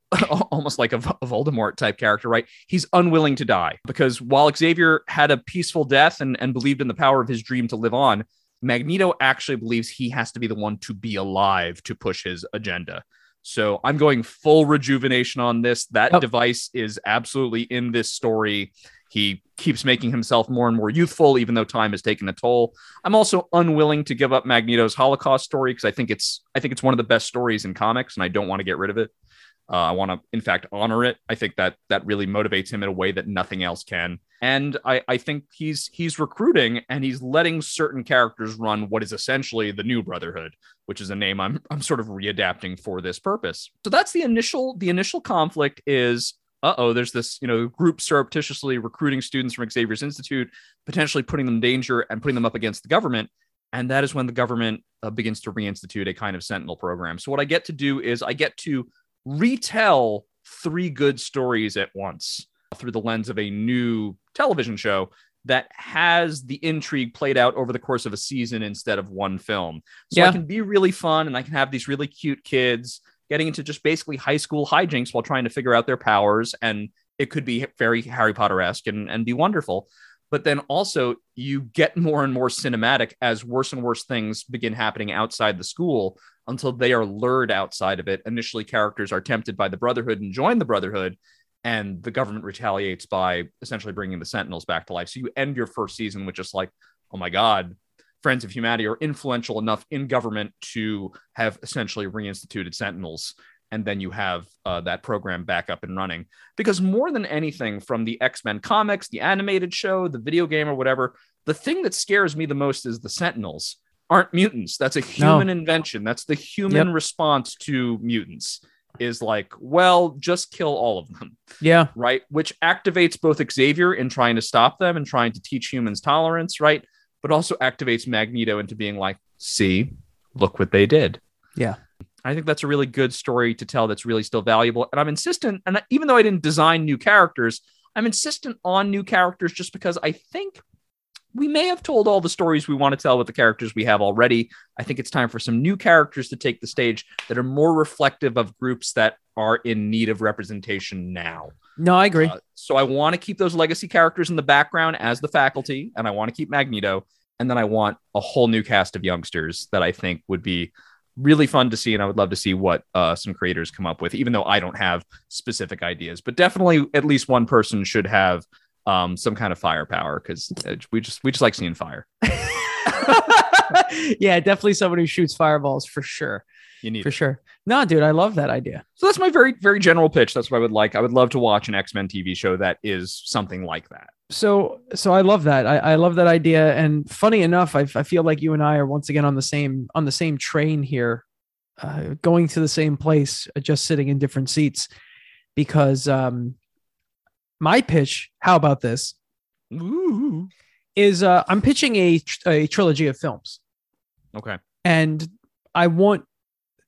almost like a, a Voldemort type character, right? He's unwilling to die because while Xavier had a peaceful death and, and believed in the power of his dream to live on, Magneto actually believes he has to be the one to be alive to push his agenda. So I'm going full rejuvenation on this. That oh. device is absolutely in this story. He keeps making himself more and more youthful, even though time has taken a toll. I'm also unwilling to give up Magneto's Holocaust story because I think it's I think it's one of the best stories in comics, and I don't want to get rid of it. Uh, I want to, in fact, honor it. I think that that really motivates him in a way that nothing else can. And I, I think he's he's recruiting and he's letting certain characters run what is essentially the New Brotherhood, which is a name I'm I'm sort of readapting for this purpose. So that's the initial the initial conflict is. Uh-oh, there's this, you know, group surreptitiously recruiting students from Xavier's Institute, potentially putting them in danger and putting them up against the government. And that is when the government uh, begins to reinstitute a kind of sentinel program. So what I get to do is I get to retell three good stories at once through the lens of a new television show that has the intrigue played out over the course of a season instead of one film. So yeah. I can be really fun and I can have these really cute kids getting into just basically high school hijinks while trying to figure out their powers. And it could be very Harry Potter-esque and, and be wonderful. But then also you get more and more cinematic as worse and worse things begin happening outside the school until they are lured outside of it. Initially, characters are tempted by the Brotherhood and join the Brotherhood, and the government retaliates by essentially bringing the Sentinels back to life. So you end your first season with just like, oh my God, Friends of Humanity are influential enough in government to have essentially reinstituted Sentinels. And then you have uh, that program back up and running. Because more than anything from the X-Men comics, the animated show, the video game or whatever, the thing that scares me the most is the Sentinels aren't mutants. That's a human no. invention. That's the human yep. response to mutants is like, well, just kill all of them. Yeah. Right. Which activates both Xavier in trying to stop them and trying to teach humans tolerance. Right. But also activates Magneto into being like, see, look what they did. Yeah. I think that's a really good story to tell that's really still valuable. And I'm insistent, and even though I didn't design new characters, I'm insistent on new characters just because I think we may have told all the stories we want to tell with the characters we have already. I think it's time for some new characters to take the stage that are more reflective of groups that are in need of representation now. No, I agree. Uh, so I want to keep those legacy characters in the background as the faculty, and I want to keep Magneto. And then I want a whole new cast of youngsters that I think would be really fun to see. And I would love to see what uh, some creators come up with, even though I don't have specific ideas, but definitely at least one person should have um, some kind of firepower because we just we just like seeing fire. Yeah, definitely someone who shoots fireballs for sure. You need for it. Sure. No, dude, I love that idea. So that's my very, very general pitch. That's what I would like. I would love to watch an X-Men T V show that is something like that. So, so I love that. I, I love that idea. And funny enough, I, I feel like you and I are once again on the same, on the same train here, uh, going to the same place, uh, just sitting in different seats because um, my pitch, how about this? Ooh. Is uh, I'm pitching a, a trilogy of films. Okay. And I want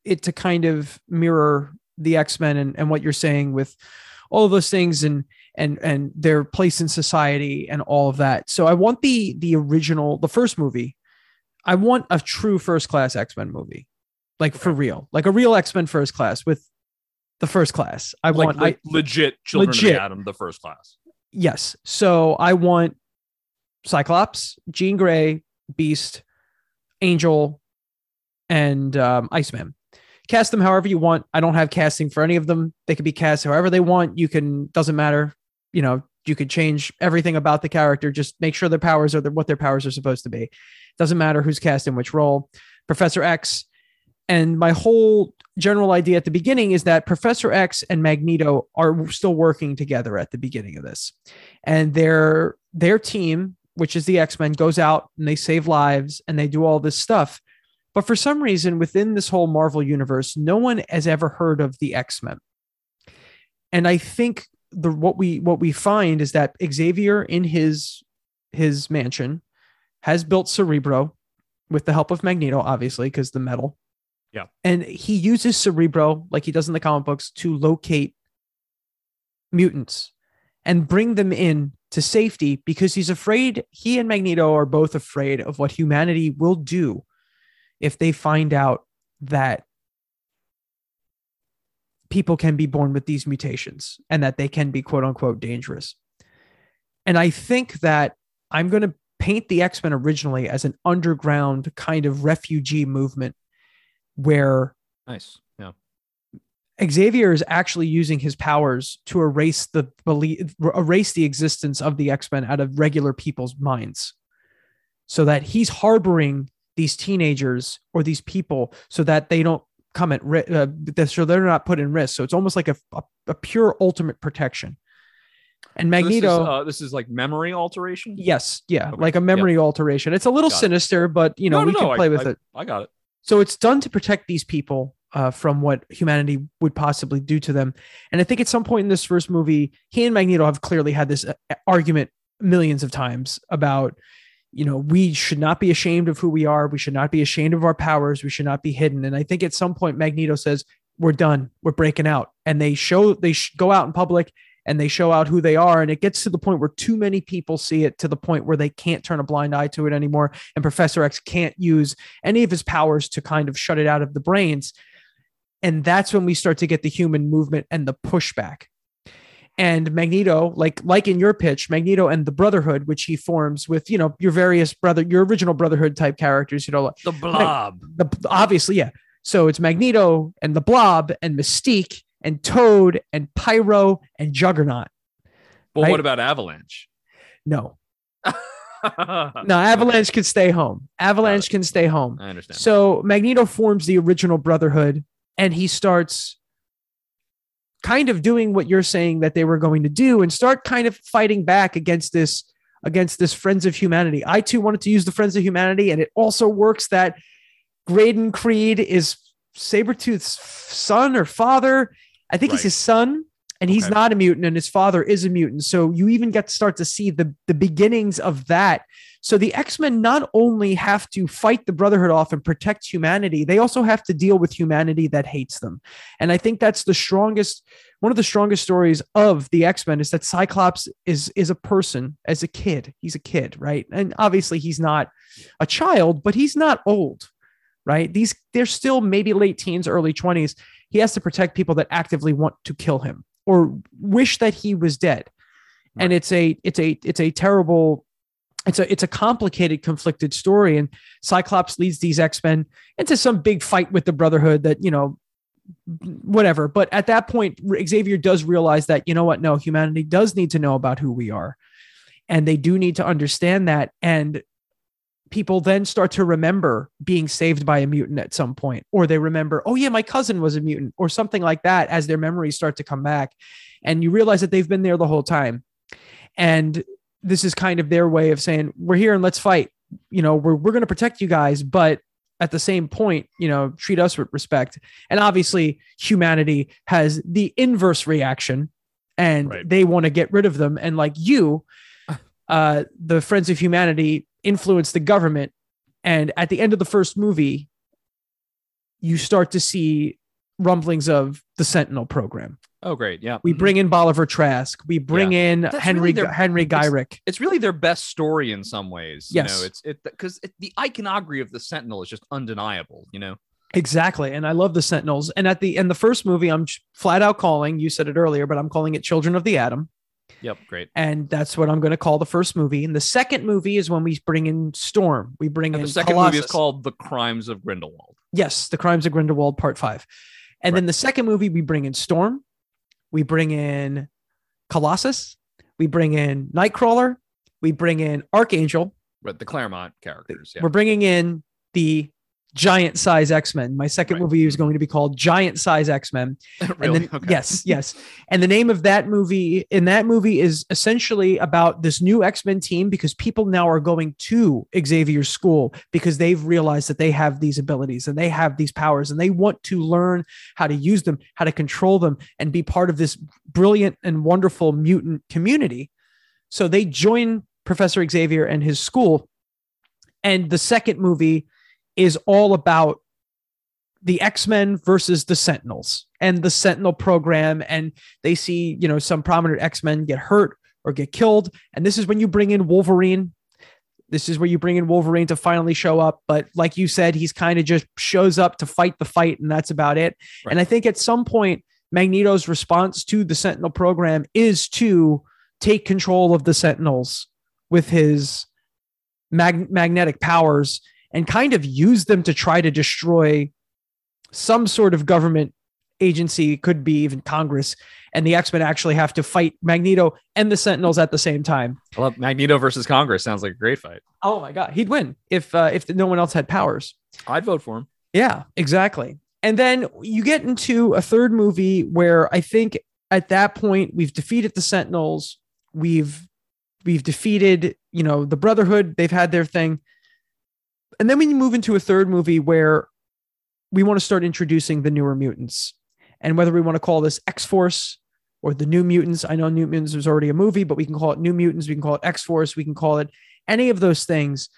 it to kind of mirror the X-Men and, and what you're saying with all of those things and, and, and their place in society and all of that. So I want the, the original, the first movie, I want a true first class X-Men movie, like for real, like a real X-Men first class with the first class. I like want le- I, legit Children legit. of the Atom, the first class. Yes. So I want Cyclops, Jean Grey, Beast, Angel, and um, Iceman. Cast them however you want. I don't have casting for any of them. They could be cast however they want. You can, doesn't matter. You know, you could change everything about the character. Just make sure their powers are the, what their powers are supposed to be. Doesn't matter who's cast in which role. Professor X. And my whole general idea at the beginning is that Professor X and Magneto are still working together at the beginning of this. And their their team, which is the X-Men, goes out and they save lives and they do all this stuff. But for some reason, within this whole Marvel universe, no one has ever heard of the X-Men. And I think the what we what we find is that Xavier in his his mansion has built Cerebro with the help of Magneto, obviously, because the metal. Yeah. And he uses Cerebro, like he does in the comic books, to locate mutants and bring them in to safety, because he's afraid, he and Magneto are both afraid of what humanity will do if they find out that people can be born with these mutations and that they can be quote unquote dangerous. And I think that I'm going to paint the X-Men originally as an underground kind of refugee movement where nice. Yeah. Xavier is actually using his powers to erase the belief, erase the existence of the X-Men out of regular people's minds, so that he's harboring these teenagers or these people so that they don't come at risk, uh, so they're not put in risk. So it's almost like a, a, a pure ultimate protection. And Magneto, so this, is, uh, this is like memory alteration. Yes. Yeah. Okay. Like a memory yep. alteration. It's a little got sinister, it. But you know, no, we no, can no. play I, with I, it. I got it. So it's done to protect these people uh, from what humanity would possibly do to them. And I think at some point in this first movie, he and Magneto have clearly had this uh, argument millions of times about, you know, we should not be ashamed of who we are. We should not be ashamed of our powers. We should not be hidden. And I think at some point Magneto says, we're done. We're breaking out. And they show, they go out in public and they show out who they are. And it gets to the point where too many people see it, to the point where they can't turn a blind eye to it anymore. And Professor X can't use any of his powers to kind of shut it out of the brains. And that's when we start to get the human movement and the pushback. And Magneto, like like in your pitch, Magneto and the Brotherhood, which he forms with, you know, your various brother, your original Brotherhood type characters, you know, the Blob, the, obviously, yeah. So it's Magneto and the Blob and Mystique and Toad and Pyro and Juggernaut. Well, right? What about Avalanche? No, no, Avalanche can stay home. Avalanche can stay home. I understand. So Magneto forms the original Brotherhood, and he starts kind of doing what you're saying that they were going to do and start kind of fighting back against this, against this Friends of Humanity. I too wanted to use the Friends of Humanity. And it also works that Graydon Creed is Sabretooth's son or father. I think right. he's his son, and okay. he's not a mutant, and his father is a mutant. So you even get to start to see the, the beginnings of that. So the X-Men not only have to fight the Brotherhood off and protect humanity, they also have to deal with humanity that hates them. And I think that's the strongest, one of the strongest stories of the X-Men is that Cyclops is, is a person as a kid. He's a kid, right? And obviously he's not a child, but he's not old, right? These, they're still maybe late teens, early twenties. He has to protect people that actively want to kill him or wish that he was dead. Right. And it's a, it's a, it's a terrible, It's a it's a complicated, conflicted story, and Cyclops leads these X-Men into some big fight with the Brotherhood that, you know, whatever. But at that point, Xavier does realize that, you know what, no, humanity does need to know about who we are, and they do need to understand that. And people then start to remember being saved by a mutant at some point, or they remember, oh yeah, my cousin was a mutant, or something like that, as their memories start to come back, and you realize that they've been there the whole time, and this is kind of their way of saying, we're here and let's fight. You know, we're, we're going to protect you guys, but at the same point, you know, treat us with respect. And obviously humanity has the inverse reaction, and right. they want to get rid of them. And like you, uh, the Friends of Humanity influenced the government. And at the end of the first movie, you start to see rumblings of the Sentinel program. Oh, great. Yeah. We bring in Bolivar Trask. We bring yeah. in That's Henry really their, Henry Gyrick. It's, it's really their best story in some ways. Yes. You know, it's it because it, the iconography of the Sentinel is just undeniable, you know? Exactly. And I love the Sentinels. And at the end, the first movie, I'm flat out calling, you said it earlier, but I'm calling it Children of the Atom. Yep. Great. And that's what I'm going to call the first movie. And the second movie is when we bring in Storm. We bring and in the second Colossus. Movie is called The Crimes of Grindelwald. Yes, The Crimes of Grindelwald Part Five. And right. then the second movie, we bring in Storm, we bring in Colossus, we bring in Nightcrawler, we bring in Archangel. But the Claremont characters. Yeah. We're bringing in the giant size X-Men. My second right. movie is going to be called Giant Size X-Men. Really? And then, okay. Yes, yes. And the name of that movie, in that movie, is essentially about this new X-Men team, because people now are going to Xavier's school because they've realized that they have these abilities and they have these powers and they want to learn how to use them, how to control them, and be part of this brilliant and wonderful mutant community. So they join Professor Xavier and his school. And the second movie is all about the X-Men versus the Sentinels and the Sentinel program. And they see, you know, some prominent X-Men get hurt or get killed. And this is when you bring in Wolverine. This is where you bring in Wolverine to finally show up. But like you said, he's kind of just shows up to fight the fight. And that's about it. Right. And I think at some point, Magneto's response to the Sentinel program is to take control of the Sentinels with his mag- magnetic powers and kind of use them to try to destroy some sort of government agency, could be even Congress, and the X-Men actually have to fight Magneto and the Sentinels at the same time. I love Magneto versus Congress. Sounds like a great fight. Oh my God. He'd win if, uh, if no one else had powers. I'd vote for him. Yeah, exactly. And then you get into a third movie where I think at that point we've defeated the Sentinels. We've, we've defeated, you know, the Brotherhood. They've had their thing. And then we move into a third movie where we want to start introducing the newer mutants, and whether we want to call this X-Force or the New Mutants. I know New Mutants was already a movie, but we can call it New Mutants. We can call it X-Force. We can call it any of those things.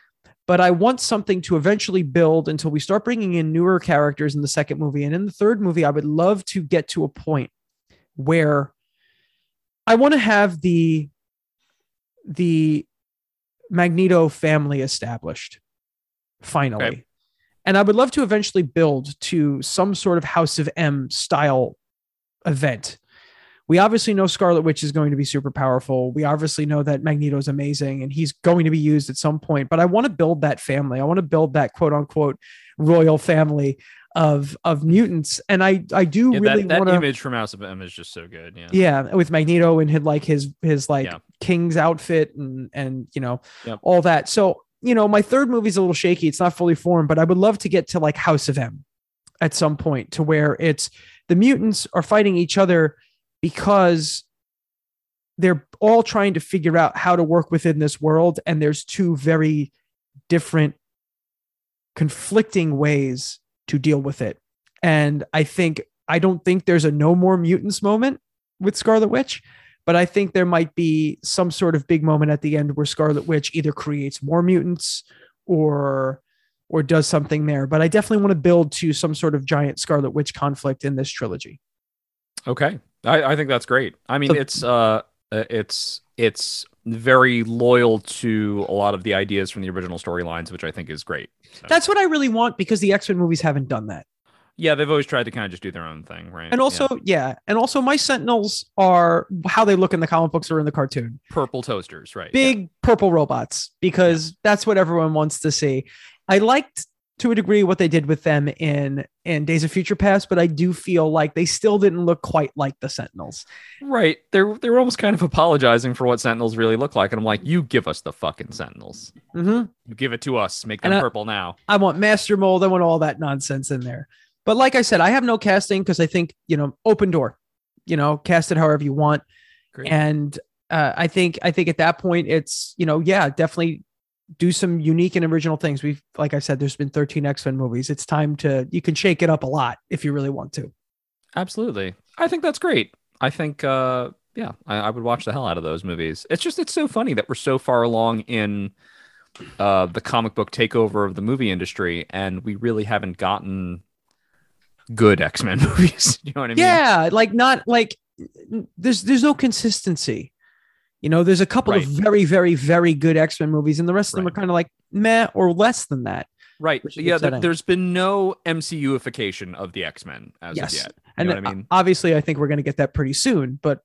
But I want something to eventually build until we start bringing in newer characters in the second movie. And in the third movie, I would love to get to a point where I want to have the, the Magneto family established. Finally. Okay. And I would love to eventually build to some sort of House of M style event. We obviously know Scarlet Witch is going to be super powerful. We obviously know that Magneto is amazing and he's going to be used at some point, but I want to build that family. I want to build that quote unquote royal family of, of mutants. And I, I do yeah, really want to image from House of M is just so good. Yeah. Yeah. With Magneto and his, like his, his like yeah. King's outfit and, and, you know, yep. all that. So, you know, my third movie is a little shaky. It's not fully formed, but I would love to get to like House of M at some point, to where it's the mutants are fighting each other because they're all trying to figure out how to work within this world. And there's two very different conflicting ways to deal with it. And I think, I don't think there's a no more mutants moment with Scarlet Witch. But I think there might be some sort of big moment at the end where Scarlet Witch either creates more mutants or or does something there. But I definitely want to build to some sort of giant Scarlet Witch conflict in this trilogy. Okay. I, I think that's great. I mean, so, it's uh, it's it's very loyal to a lot of the ideas from the original storylines, which I think is great. So. That's what I really want, because the X-Men movies haven't done that. Yeah, they've always tried to kind of just do their own thing, right? And also, yeah. yeah. And also, my Sentinels are how they look in the comic books or in the cartoon. Purple toasters, right? Big yeah. purple robots, because yeah. that's what everyone wants to see. I liked, to a degree, what they did with them in, in Days of Future Past, but I do feel like they still didn't look quite like the Sentinels. Right. They're, they're almost kind of apologizing for what Sentinels really look like. And I'm like, you give us the fucking Sentinels. Mm-hmm. You give it to us. Make them and purple I, now. I want Master Mold. I want all that nonsense in there. But like I said, I have no casting, because I think, you know, open door, you know, cast it however you want. Great. And uh, I think I think at that point, it's, you know, yeah, definitely do some unique and original things. We've, like I said, there's been thirteen X-Men movies. It's time to, you can shake it up a lot if you really want to. Absolutely. I think that's great. I think, uh, yeah, I, I would watch the hell out of those movies. It's just, it's so funny that we're so far along in uh, the comic book takeover of the movie industry, and we really haven't gotten good X-Men movies. You know what I mean? Yeah, like not like there's there's no consistency. You know, there's a couple right. of very, very, very good X-Men movies, and the rest of right. them are kind of like meh or less than that. Right. Yeah, there, there's been no M C U-ification of the X-Men as yes. of yet. You and know what I mean? Obviously I think we're gonna get that pretty soon, but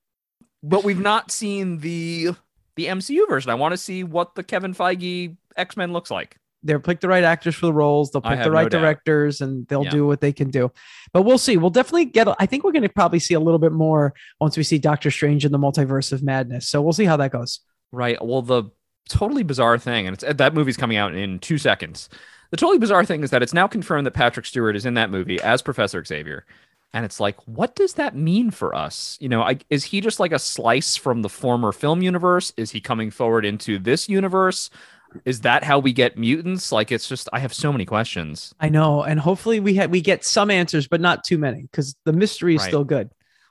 But we've not seen the the M C U version. I want to see what the Kevin Feige X-Men looks like. they'll pick the right actors for the roles. They'll pick the right no directors doubt. and they'll yeah. do what they can do. But we'll see. We'll definitely get, I think we're going to probably see a little bit more once we see Doctor Strange in the Multiverse of Madness. So we'll see how that goes. Right. Well, the totally bizarre thing, and it's that movie's coming out in two seconds. The totally bizarre thing is that it's now confirmed that Patrick Stewart is in that movie as Professor Xavier. And it's like, what does that mean for us? You know, I, is he just like a slice from the former film universe? Is he coming forward into this universe? Is that how we get mutants? Like, it's just, I have so many questions. I know. And hopefully we ha- we get some answers, but not too many, because the mystery is right. still good.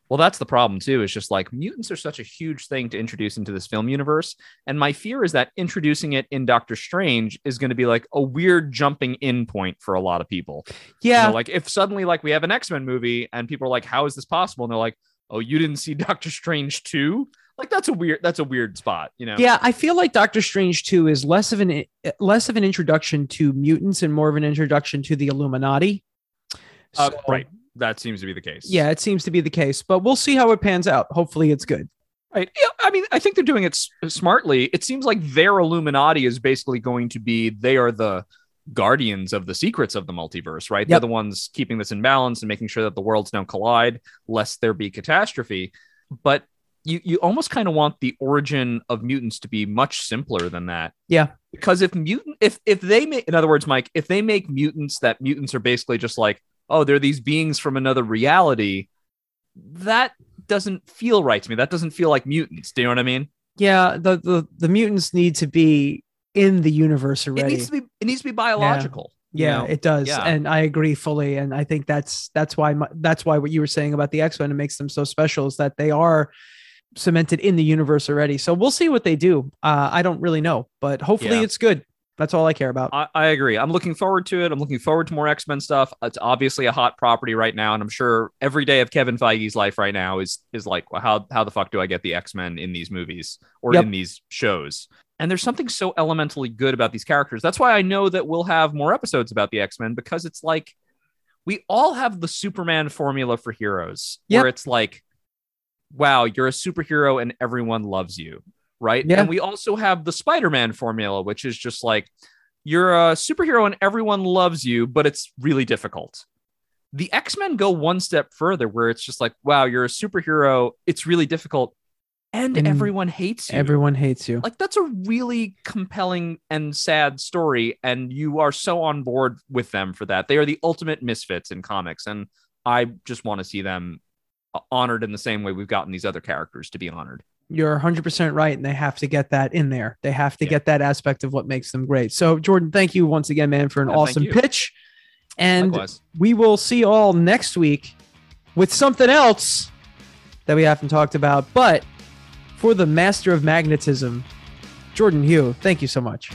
Well, that's the problem, too. It's just like mutants are such a huge thing to introduce into this film universe. And my fear is that introducing it in Doctor Strange is going to be like a weird jumping in point for a lot of people. Yeah. You know, like if suddenly like we have an X-Men movie and people are like, how is this possible? And they're like, oh, you didn't see Doctor Strange two? Like, that's a weird, that's a weird spot, you know? Yeah, I feel like Doctor Strange two is less of an less of an introduction to mutants and more of an introduction to the Illuminati. Uh, so, right. That seems to be the case. Yeah, it seems to be the case, but we'll see how it pans out. Hopefully it's good. Right. Yeah, I mean, I think they're doing it s- smartly. It seems like their Illuminati is basically going to be, they are the guardians of the secrets of the multiverse, right? Yep. They're the ones keeping this in balance and making sure that the worlds don't collide, lest there be catastrophe. But you, you almost kind of want the origin of mutants to be much simpler than that. Yeah. Because if mutant, if, if they make, in other words, Mike, if they make mutants that mutants are basically just like, oh, they're these beings from another reality, that doesn't feel right to me. That doesn't feel like mutants. Do you know what I mean? Yeah, the the, the mutants need to be in the universe already. It needs to be, it needs to be biological. Yeah, yeah you know? It does. Yeah. And I agree fully. And I think that's that's why my, that's why what you were saying about the X-Men, it makes them so special, is that they are cemented in the universe already. So we'll see what they do. Uh, I don't really know, but hopefully yeah. it's good. That's all I care about. I, I agree. I'm looking forward to it. I'm looking forward to more X-Men stuff. It's obviously a hot property right now. And I'm sure every day of Kevin Feige's life right now is is like, well, how, how the fuck do I get the X-Men in these movies or yep. in these shows? And there's something so elementally good about these characters. That's why I know that we'll have more episodes about the X-Men, because it's like we all have the Superman formula for heroes yep. where it's like, wow, you're a superhero and everyone loves you. Right. Yeah. And we also have the Spider-Man formula, which is just like, you're a superhero and everyone loves you, but it's really difficult. The X-Men go one step further, where it's just like, wow, you're a superhero. It's really difficult. And, and everyone hates you. Everyone hates you. Like, that's a really compelling and sad story. And you are so on board with them for that. They are the ultimate misfits in comics. And I just want to see them honored in the same way we've gotten these other characters to be honored. You're one hundred percent right, and they have to get that in there. They have to yeah. get that aspect of what makes them great. So, Jordan, thank you once again, man, for an yeah, awesome pitch. And likewise. We will see you all next week with something else that we haven't talked about. But for the master of magnetism, Jordan Hugh, thank you so much.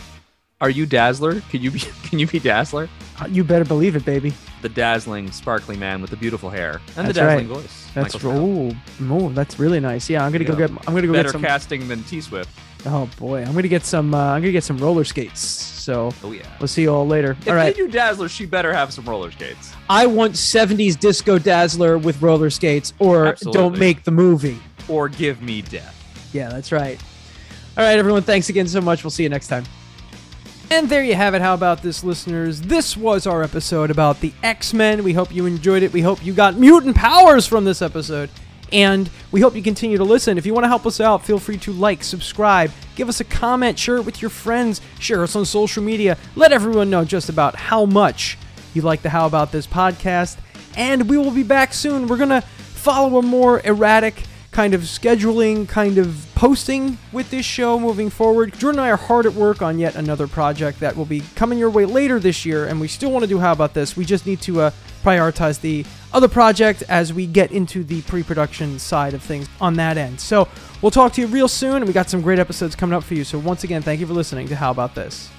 Are you Dazzler? Can you be, can you be Dazzler? You better believe it, baby. The dazzling, sparkly man with the beautiful hair and that's the dazzling right. voice. That's oh, oh, that's really nice. Yeah, I'm gonna go yeah. get. I'm gonna go better get some casting than T Swift. Oh boy, I'm gonna get some. Uh, I'm gonna get some roller skates. So, oh yeah, we'll see you all later. If all right, if you do Dazzler, she better have some roller skates. I want seventies disco Dazzler with roller skates, or absolutely. Don't make the movie, or give me death. Yeah, that's right. All right, everyone, thanks again so much. We'll see you next time. And there you have it. How about this, listeners? This was our episode about the X-Men. We hope you enjoyed it. We hope you got mutant powers from this episode. And we hope you continue to listen. If you want to help us out, feel free to like, subscribe, give us a comment, share it with your friends, share us on social media. Let everyone know just about how much you like the How About This podcast. And we will be back soon. We're going to follow a more erratic kind of scheduling, kind of posting with this show moving forward. Jordan and I are hard at work on yet another project that will be coming your way later this year, and we still want to do How About This. We just need to uh, prioritize the other project as we get into the pre-production side of things on that end. So we'll talk to you real soon, and we got some great episodes coming up for you. So once again, thank you for listening to How About This.